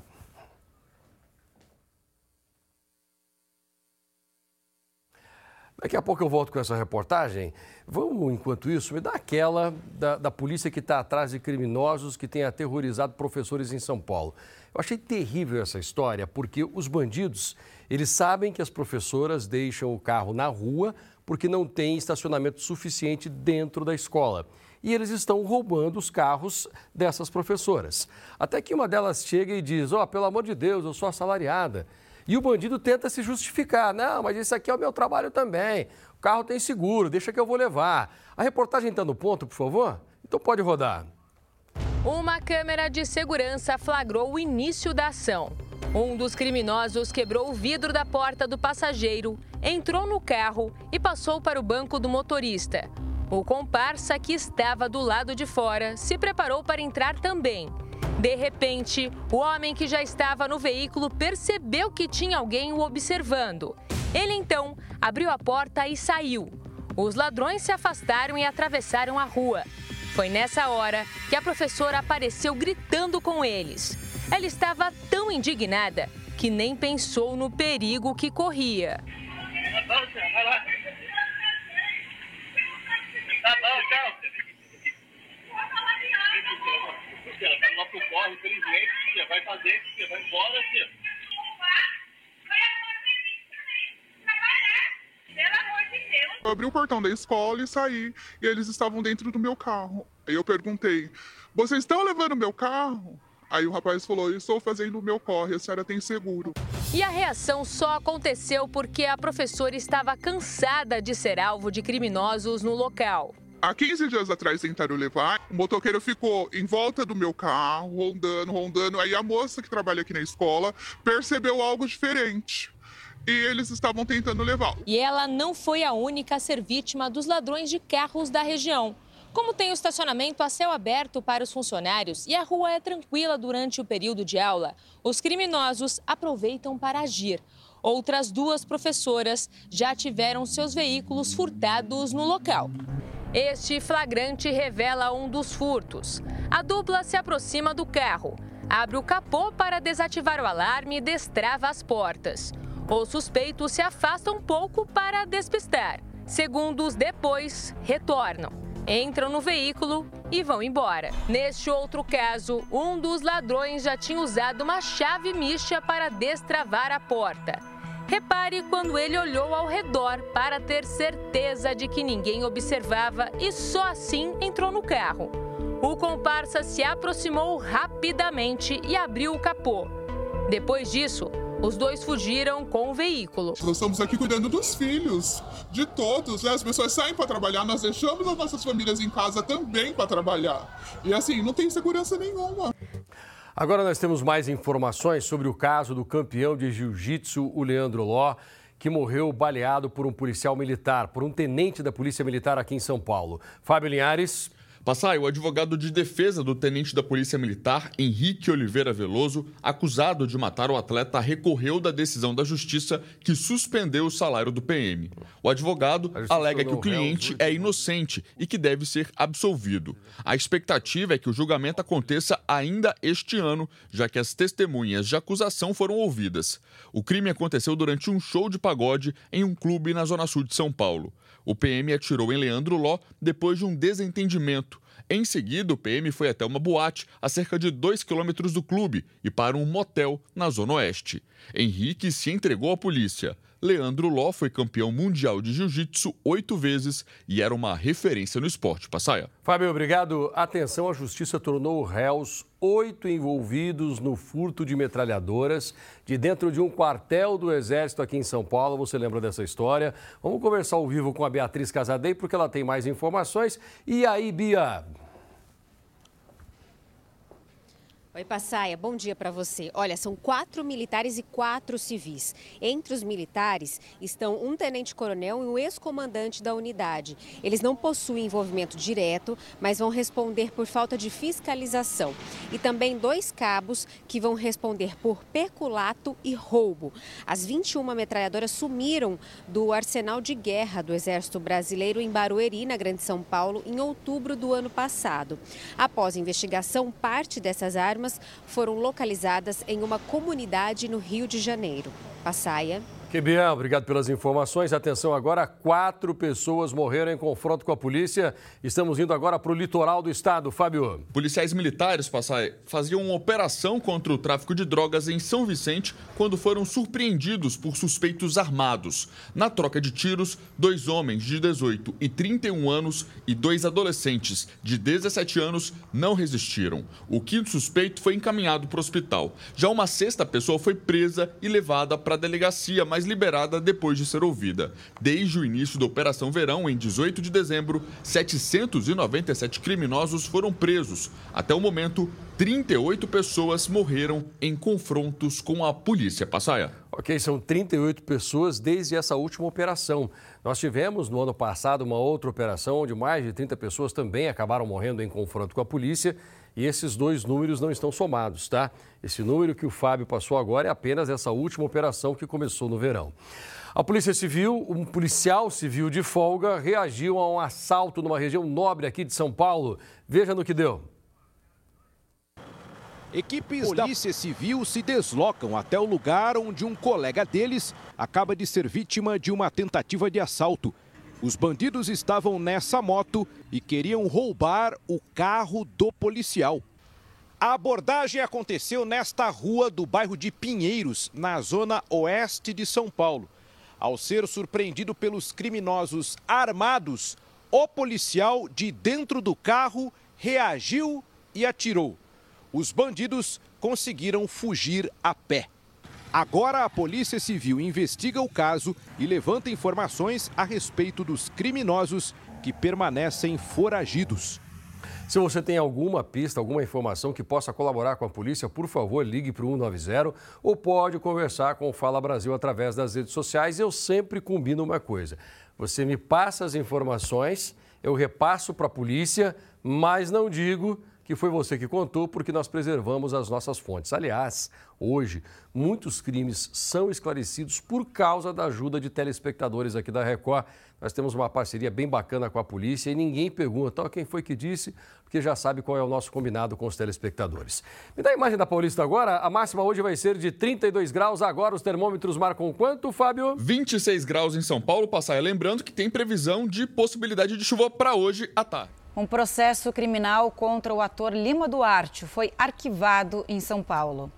Daqui a pouco eu volto com essa reportagem. Vamos, enquanto isso, me dá aquela da, da polícia que está atrás de criminosos que tem aterrorizado professores em São Paulo. Eu achei terrível essa história, porque os bandidos, eles sabem que as professoras deixam o carro na rua porque não tem estacionamento suficiente dentro da escola. E eles estão roubando os carros dessas professoras. Até que uma delas chega e diz, ó, pelo amor de Deus, eu sou assalariada. E o bandido tenta se justificar. Não, mas esse aqui é o meu trabalho também. O carro tem seguro, deixa que eu vou levar. A reportagem está no ponto, por favor? Então pode rodar. Uma câmera de segurança flagrou o início da ação. Um dos criminosos quebrou o vidro da porta do passageiro, entrou no carro e passou para o banco do motorista. O comparsa, que estava do lado de fora, se preparou para entrar também. De repente, o homem que já estava no veículo percebeu que tinha alguém o observando. Ele então abriu a porta e saiu. Os ladrões se afastaram e atravessaram a rua. Foi nessa hora que a professora apareceu gritando com eles. Ela estava tão indignada que nem pensou no perigo que corria. Eu abri o portão da escola e saí, e eles estavam dentro do meu carro. Aí eu perguntei, vocês estão levando meu carro? Aí o rapaz falou, eu estou fazendo o meu corre, a senhora tem seguro. E a reação só aconteceu porque a professora estava cansada de ser alvo de criminosos no local. Há quinze dias atrás tentaram levar, o motoqueiro ficou em volta do meu carro, rondando, rondando. Aí a moça que trabalha aqui na escola percebeu algo diferente e eles estavam tentando levar. E ela não foi a única a ser vítima dos ladrões de carros da região. Como tem o estacionamento a céu aberto para os funcionários e a rua é tranquila durante o período de aula, os criminosos aproveitam para agir. Outras duas professoras já tiveram seus veículos furtados no local. Este flagrante revela um dos furtos. A dupla se aproxima do carro, abre o capô para desativar o alarme e destrava as portas. Os suspeitos se afastam um pouco para despistar. Segundos depois, retornam, entram no veículo e vão embora. Neste outro caso, um dos ladrões já tinha usado uma chave micha para destravar a porta. Repare quando ele olhou ao redor para ter certeza de que ninguém observava e só assim entrou no carro. O comparsa se aproximou rapidamente e abriu o capô. Depois disso, os dois fugiram com o veículo. Nós estamos aqui cuidando dos filhos, de todos, né? As pessoas saem para trabalhar, nós deixamos as nossas famílias em casa também para trabalhar. E assim, não tem segurança nenhuma. Agora nós temos mais informações sobre o caso do campeão de jiu-jitsu, o Leandro Ló, que morreu baleado por um policial militar, por um tenente da Polícia Militar aqui em São Paulo. Fábio Linhares. Passai, o advogado de defesa do tenente da Polícia Militar, Henrique Oliveira Veloso, acusado de matar o atleta, recorreu da decisão da Justiça que suspendeu o salário do P M. O advogado alega que o cliente é inocente e que deve ser absolvido. A expectativa é que o julgamento aconteça ainda este ano, já que as testemunhas de acusação foram ouvidas. O crime aconteceu durante um show de pagode em um clube na Zona Sul de São Paulo. O P M atirou em Leandro Ló depois de um desentendimento. Em seguida, o P M foi até uma boate a cerca de dois quilômetros do clube e para um motel na Zona Oeste. Henrique se entregou à polícia. Leandro Ló foi campeão mundial de jiu-jitsu oito vezes e era uma referência no esporte. Passaia. Fábio, obrigado. Atenção, a Justiça tornou réus oito envolvidos no furto de metralhadoras de dentro de um quartel do Exército aqui em São Paulo. Você lembra dessa história? Vamos conversar ao vivo com a Beatriz Casadei, porque ela tem mais informações. E aí, Bia? Oi, Passaia. Bom dia para você. Olha, são quatro militares e quatro civis. Entre os militares estão um tenente-coronel e um ex-comandante da unidade. Eles não possuem envolvimento direto, mas vão responder por falta de fiscalização. E também dois cabos que vão responder por peculato e roubo. As vinte e uma metralhadoras sumiram do arsenal de guerra do Exército Brasileiro em Barueri, na Grande São Paulo, em outubro do ano passado. Após a investigação, parte dessas armas foram localizadas em uma comunidade no Rio de Janeiro. Passaia. Que bem, obrigado pelas informações. Atenção agora, quatro pessoas morreram em confronto com a polícia. Estamos indo agora para o litoral do estado, Fábio. Policiais militares, Passai, faziam uma operação contra o tráfico de drogas em São Vicente quando foram surpreendidos por suspeitos armados. Na troca de tiros, dois homens de dezoito e trinta e um anos e dois adolescentes de dezessete anos não resistiram. O quinto suspeito foi encaminhado para o hospital. Já uma sexta pessoa foi presa e levada para a delegacia, mas liberada depois de ser ouvida. Desde o início da Operação Verão, em dezoito de dezembro, setecentos e noventa e sete criminosos foram presos. Até o momento, trinta e oito pessoas morreram em confrontos com a polícia. Passaia. Ok, são trinta e oito pessoas desde essa última operação. Nós tivemos no ano passado uma outra operação onde mais de trinta pessoas também acabaram morrendo em confronto com a polícia. E esses dois números não estão somados, tá? Esse número que o Fábio passou agora é apenas essa última operação que começou no verão. A Polícia Civil, um policial civil de folga, reagiu a um assalto numa região nobre aqui de São Paulo. Veja no que deu. Equipes da Polícia Civil se deslocam até o lugar onde um colega deles acaba de ser vítima de uma tentativa de assalto. Os bandidos estavam nessa moto e queriam roubar o carro do policial. A abordagem aconteceu nesta rua do bairro de Pinheiros, na zona oeste de São Paulo. Ao ser surpreendido pelos criminosos armados, o policial de dentro do carro reagiu e atirou. Os bandidos conseguiram fugir a pé. Agora a Polícia Civil investiga o caso e levanta informações a respeito dos criminosos que permanecem foragidos. Se você tem alguma pista, alguma informação que possa colaborar com a polícia, por favor, ligue para o cento e noventa ou pode conversar com o Fala Brasil através das redes sociais. Eu sempre combino uma coisa: você me passa as informações, eu repasso para a polícia, mas não digo que foi você que contou, porque nós preservamos as nossas fontes. Aliás, hoje, muitos crimes são esclarecidos por causa da ajuda de telespectadores aqui da Record. Nós temos uma parceria bem bacana com a polícia e ninguém pergunta, ó, quem foi que disse, porque já sabe qual é o nosso combinado com os telespectadores. Me dá a imagem da Paulista agora. A máxima hoje vai ser de trinta e dois graus. Agora os termômetros marcam quanto, Fábio? vinte e seis graus em São Paulo, Passaia. Lembrando que tem previsão de possibilidade de chuva para hoje à tarde. Um processo criminal contra o ator Lima Duarte foi arquivado em São Paulo.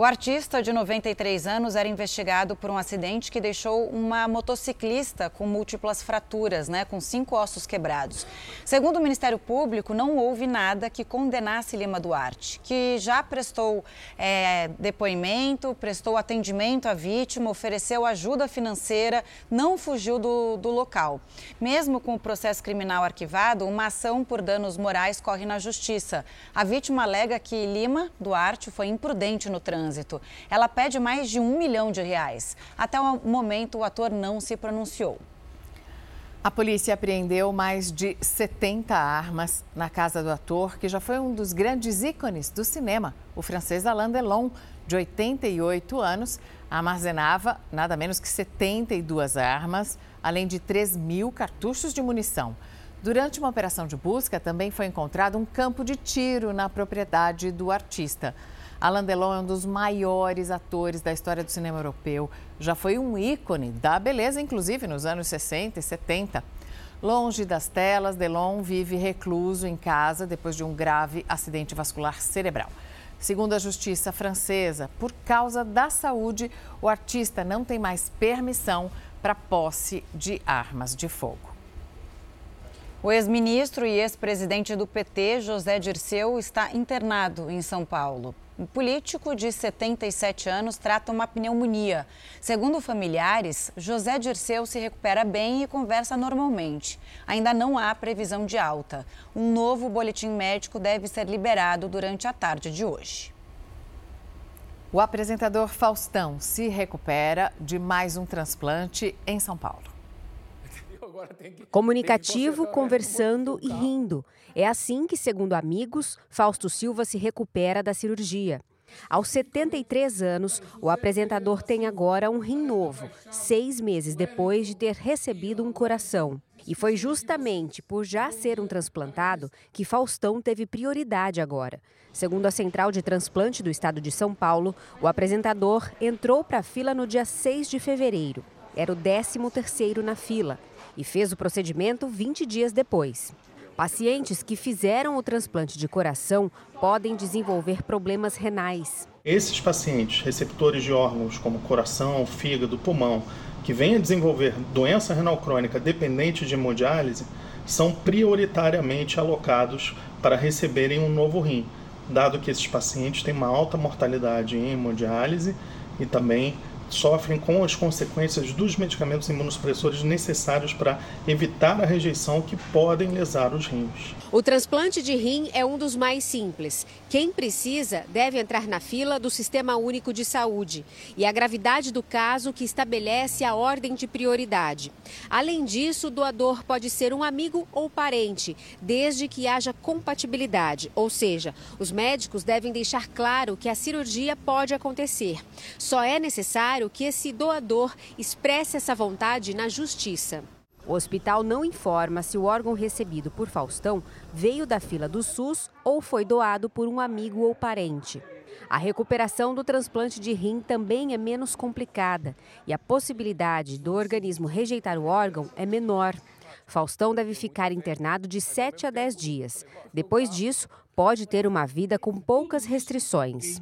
O artista, de noventa e três anos, era investigado por um acidente que deixou uma motociclista com múltiplas fraturas, né, com cinco ossos quebrados. Segundo o Ministério Público, não houve nada que condenasse Lima Duarte, que já prestou é, depoimento, prestou atendimento à vítima, ofereceu ajuda financeira, não fugiu do, do local. Mesmo com o processo criminal arquivado, uma ação por danos morais corre na justiça. A vítima alega que Lima Duarte foi imprudente no trânsito. Ela pede mais de um milhão de reais. Até o momento, o ator não se pronunciou. A polícia apreendeu mais de setenta armas na casa do ator, que já foi um dos grandes ícones do cinema. O francês Alain Delon, de oitenta e oito anos, armazenava nada menos que setenta e duas armas, além de três mil cartuchos de munição. Durante uma operação de busca, também foi encontrado um campo de tiro na propriedade do artista. Alain Delon é um dos maiores atores da história do cinema europeu. Já foi um ícone da beleza, inclusive nos anos sessenta e setenta. Longe das telas, Delon vive recluso em casa depois de um grave acidente vascular cerebral. Segundo a justiça francesa, por causa da saúde, o artista não tem mais permissão para posse de armas de fogo. O ex-ministro e ex-presidente do P T, José Dirceu, está internado em São Paulo. O político de setenta e sete anos trata uma pneumonia. Segundo familiares, José Dirceu se recupera bem e conversa normalmente. Ainda não há previsão de alta. Um novo boletim médico deve ser liberado durante a tarde de hoje. O apresentador Faustão se recupera de mais um transplante em São Paulo. Comunicativo, conversando e rindo. É assim que, segundo amigos, Fausto Silva se recupera da cirurgia. Aos setenta e três anos, o apresentador tem agora um rim novo, seis meses depois de ter recebido um coração. E foi justamente por já ser um transplantado que Faustão teve prioridade agora. Segundo a Central de Transplante do Estado de São Paulo, o apresentador entrou para a fila no dia seis de fevereiro. Era o décimo terceiro na fila e fez o procedimento vinte dias depois. Pacientes que fizeram o transplante de coração podem desenvolver problemas renais. Esses pacientes, receptores de órgãos como coração, fígado, pulmão, que venham a desenvolver doença renal crônica dependente de hemodiálise, são prioritariamente alocados para receberem um novo rim, dado que esses pacientes têm uma alta mortalidade em hemodiálise e também sofrem com as consequências dos medicamentos imunossupressores necessários para evitar a rejeição que podem lesar os rins. O transplante de rim é um dos mais simples. Quem precisa deve entrar na fila do Sistema Único de Saúde e a gravidade do caso que estabelece a ordem de prioridade. Além disso, o doador pode ser um amigo ou parente, desde que haja compatibilidade, ou seja, os médicos devem deixar claro que a cirurgia pode acontecer. Só é necessário que esse doador expresse essa vontade na justiça. O hospital não informa se o órgão recebido por Faustão veio da fila do SUS ou foi doado por um amigo ou parente. A recuperação do transplante de rim também é menos complicada e a possibilidade do organismo rejeitar o órgão é menor. Faustão deve ficar internado de sete a dez dias. Depois disso, pode ter uma vida com poucas restrições.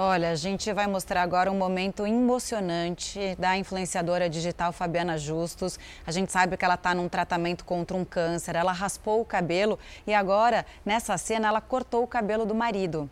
Olha, a gente vai mostrar agora um momento emocionante da influenciadora digital Fabiana Justus. A gente sabe que ela está num tratamento contra um câncer, ela raspou o cabelo e agora, nessa cena, ela cortou o cabelo do marido.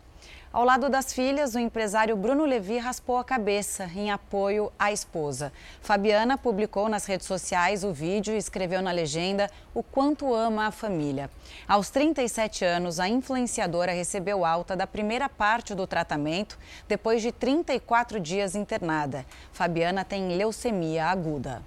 Ao lado das filhas, o empresário Bruno Levi raspou a cabeça em apoio à esposa. Fabiana publicou nas redes sociais o vídeo e escreveu na legenda o quanto ama a família. Aos trinta e sete anos, a influenciadora recebeu alta da primeira parte do tratamento, depois de trinta e quatro dias internada. Fabiana tem leucemia aguda.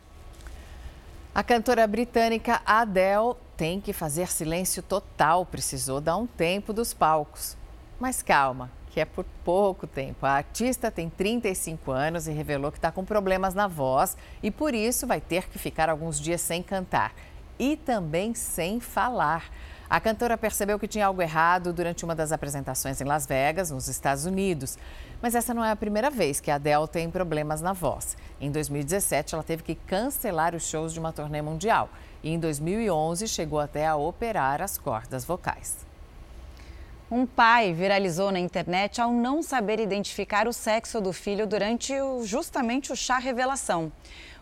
A cantora britânica Adele tem que fazer silêncio total, precisou dar um tempo dos palcos. Mas calma, que é por pouco tempo. A artista tem trinta e cinco anos e revelou que está com problemas na voz e por isso vai ter que ficar alguns dias sem cantar e também sem falar. A cantora percebeu que tinha algo errado durante uma das apresentações em Las Vegas, nos Estados Unidos. Mas essa não é a primeira vez que a Adele tem problemas na voz. Em dois mil e dezessete, ela teve que cancelar os shows de uma turnê mundial e em dois mil e onze chegou até a operar as cordas vocais. Um pai viralizou na internet ao não saber identificar o sexo do filho durante o, justamente o chá revelação.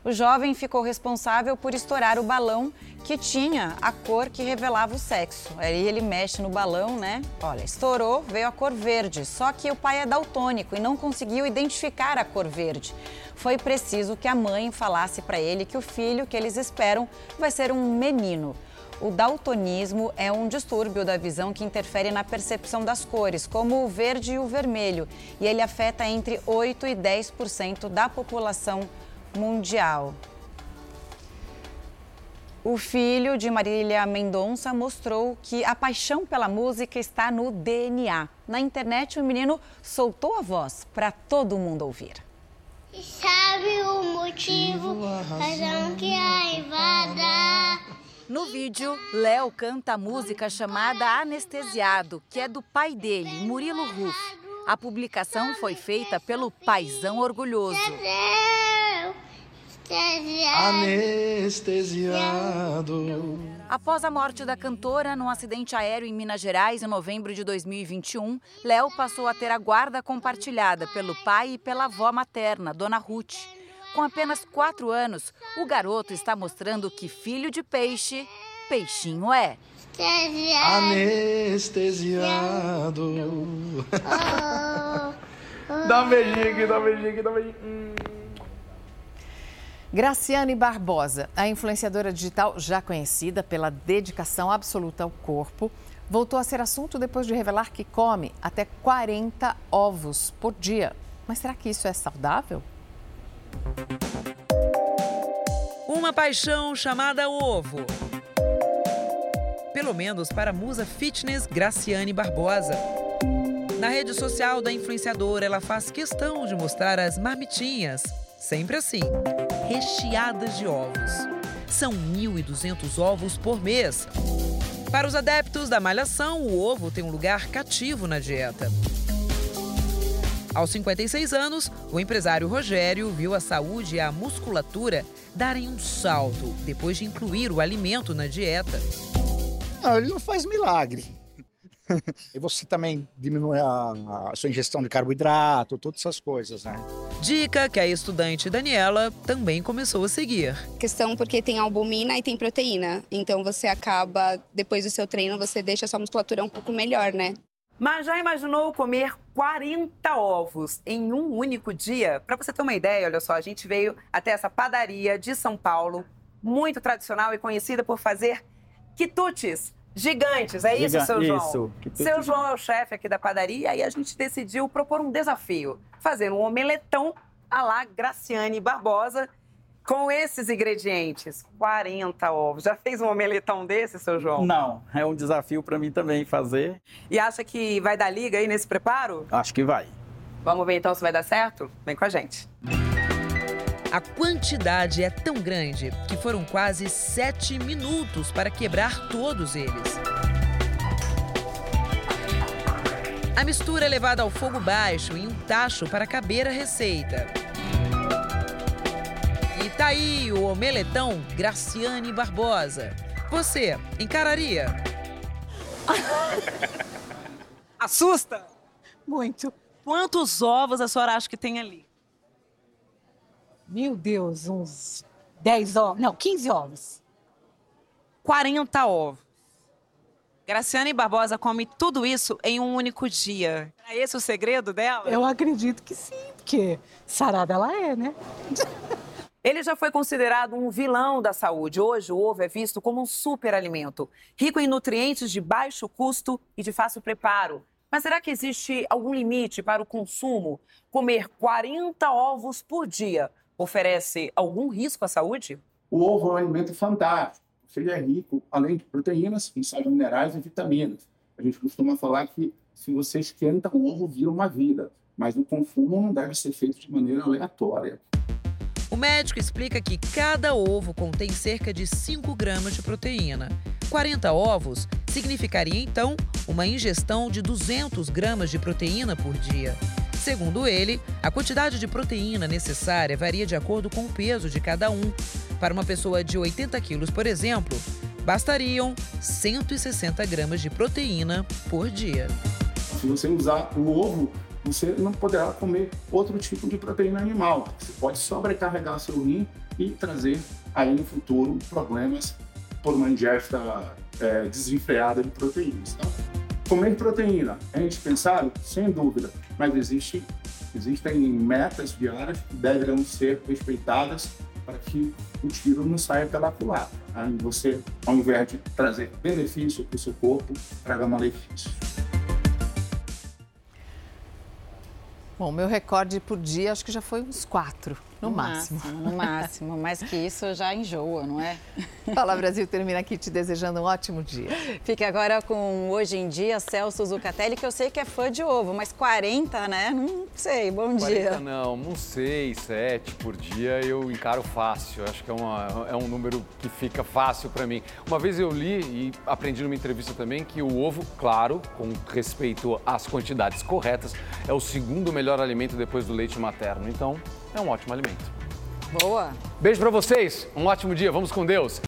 O jovem ficou responsável por estourar o balão que tinha a cor que revelava o sexo. Aí ele mexe no balão, né? Olha, estourou, veio a cor verde. Só que o pai é daltônico e não conseguiu identificar a cor verde. Foi preciso que a mãe falasse para ele que o filho que eles esperam vai ser um menino. O daltonismo é um distúrbio da visão que interfere na percepção das cores, como o verde e o vermelho, e ele afeta entre oito e dez por cento da população mundial. O filho de Marília Mendonça mostrou que a paixão pela música está no D N A. Na internet, o menino soltou a voz para todo mundo ouvir. E sabe o motivo, a razão que a invada... No vídeo, Léo canta a música chamada Anestesiado, que é do pai dele, Murilo Ruff. A publicação foi feita pelo paizão orgulhoso. Anestesiado. Após a morte da cantora num acidente aéreo em Minas Gerais em novembro de dois mil e vinte e um, Léo passou a ter a guarda compartilhada pelo pai e pela avó materna, Dona Ruth. Com apenas quatro anos, o garoto está mostrando que filho de peixe, peixinho é. Anestesiado. Dá um beijinho aqui, dá um beijinho aqui, dá um beijinho. Hum. Graciane Barbosa, a influenciadora digital já conhecida pela dedicação absoluta ao corpo, voltou a ser assunto depois de revelar que come até quarenta ovos por dia. Mas será que isso é saudável? Uma paixão chamada ovo. Pelo menos para a musa fitness Graciane Barbosa. Na rede social da influenciadora, ela faz questão de mostrar as marmitinhas, sempre assim, recheadas de ovos. São mil e duzentos ovos por mês. Para os adeptos da malhação, o ovo tem um lugar cativo na dieta. Aos cinquenta e seis anos, o empresário Rogério viu a saúde e a musculatura darem um salto depois de incluir o alimento na dieta. Não, ele não faz milagre. E você também diminui a, a sua ingestão de carboidrato, todas essas coisas, né? Dica que a estudante Daniela também começou a seguir. Questão porque tem albumina e tem proteína. Então você acaba, depois do seu treino, você deixa a sua musculatura um pouco melhor, né? Mas já imaginou comer quarenta ovos em um único dia? Para você ter uma ideia, olha só, a gente veio até essa padaria de São Paulo, muito tradicional e conhecida por fazer quitutes gigantes. É isso, Giga... seu João? Isso. Quitute. Seu João é o chefe aqui da padaria e a gente decidiu propor um desafio. Fazer um omeletão à la Graciane Barbosa com esses ingredientes. quarenta ovos. Já fez um omeletão desse, seu João? Não, é um desafio para mim também fazer. E acha que vai dar liga aí nesse preparo? Acho que vai. Vamos ver então se vai dar certo? Vem com a gente. A quantidade é tão grande que foram quase sete minutos para quebrar todos eles. A mistura é levada ao fogo baixo em um tacho para caber a receita. E tá aí o omeletão Graciane Barbosa. Você encararia? Assusta? Muito. Quantos ovos a senhora acha que tem ali? Meu Deus, uns dez ovos. Não, quinze ovos. quarenta ovos. Graciane Barbosa come tudo isso em um único dia. É esse o segredo dela? Eu acredito que sim, porque sarada ela é, né? Ele já foi considerado um vilão da saúde. Hoje, o ovo é visto como um superalimento, rico em nutrientes de baixo custo e de fácil preparo. Mas será que existe algum limite para o consumo? Comer quarenta ovos por dia oferece algum risco à saúde? O ovo é um alimento fantástico. Ele é rico, além de proteínas, em sais minerais e vitaminas. A gente costuma falar que se você esquenta, o ovo vira uma vida. Mas o consumo não deve ser feito de maneira aleatória. O médico explica que cada ovo contém cerca de cinco gramas de proteína. quarenta ovos significaria, então, uma ingestão de duzentos gramas de proteína por dia. Segundo ele, a quantidade de proteína necessária varia de acordo com o peso de cada um. Para uma pessoa de oitenta quilos, por exemplo, bastariam cento e sessenta gramas de proteína por dia. se você usar o ovo, você não poderá comer outro tipo de proteína animal. Você pode sobrecarregar seu rim e trazer aí no futuro problemas por uma ingesta é, desenfreada de proteínas. Então, comer proteína é indispensável? Sem dúvida, mas existe, existem metas diárias que deverão ser respeitadas para que o tiro não saia pela culatra. Aí você, ao invés de trazer benefício para o seu corpo, traga malefício. Bom, meu recorde por dia acho que já foi uns quatro, no, no máximo. máximo. No máximo, mais que isso já enjoa, não é? Fala Brasil termina aqui te desejando um ótimo dia. Fique agora com Hoje em Dia, Celso Zucatelli, que eu sei que é fã de ovo, mas quarenta, né? Não sei, bom quarenta dia. quarenta não, não sei, sete por dia eu encaro fácil, acho que é, uma, é um número que fica fácil para mim. Uma vez eu li e aprendi numa entrevista também que o ovo, claro, com respeito às quantidades corretas, é o segundo melhor alimento depois do leite materno, então é um ótimo alimento. Boa! Beijo pra vocês, um ótimo dia, vamos com Deus!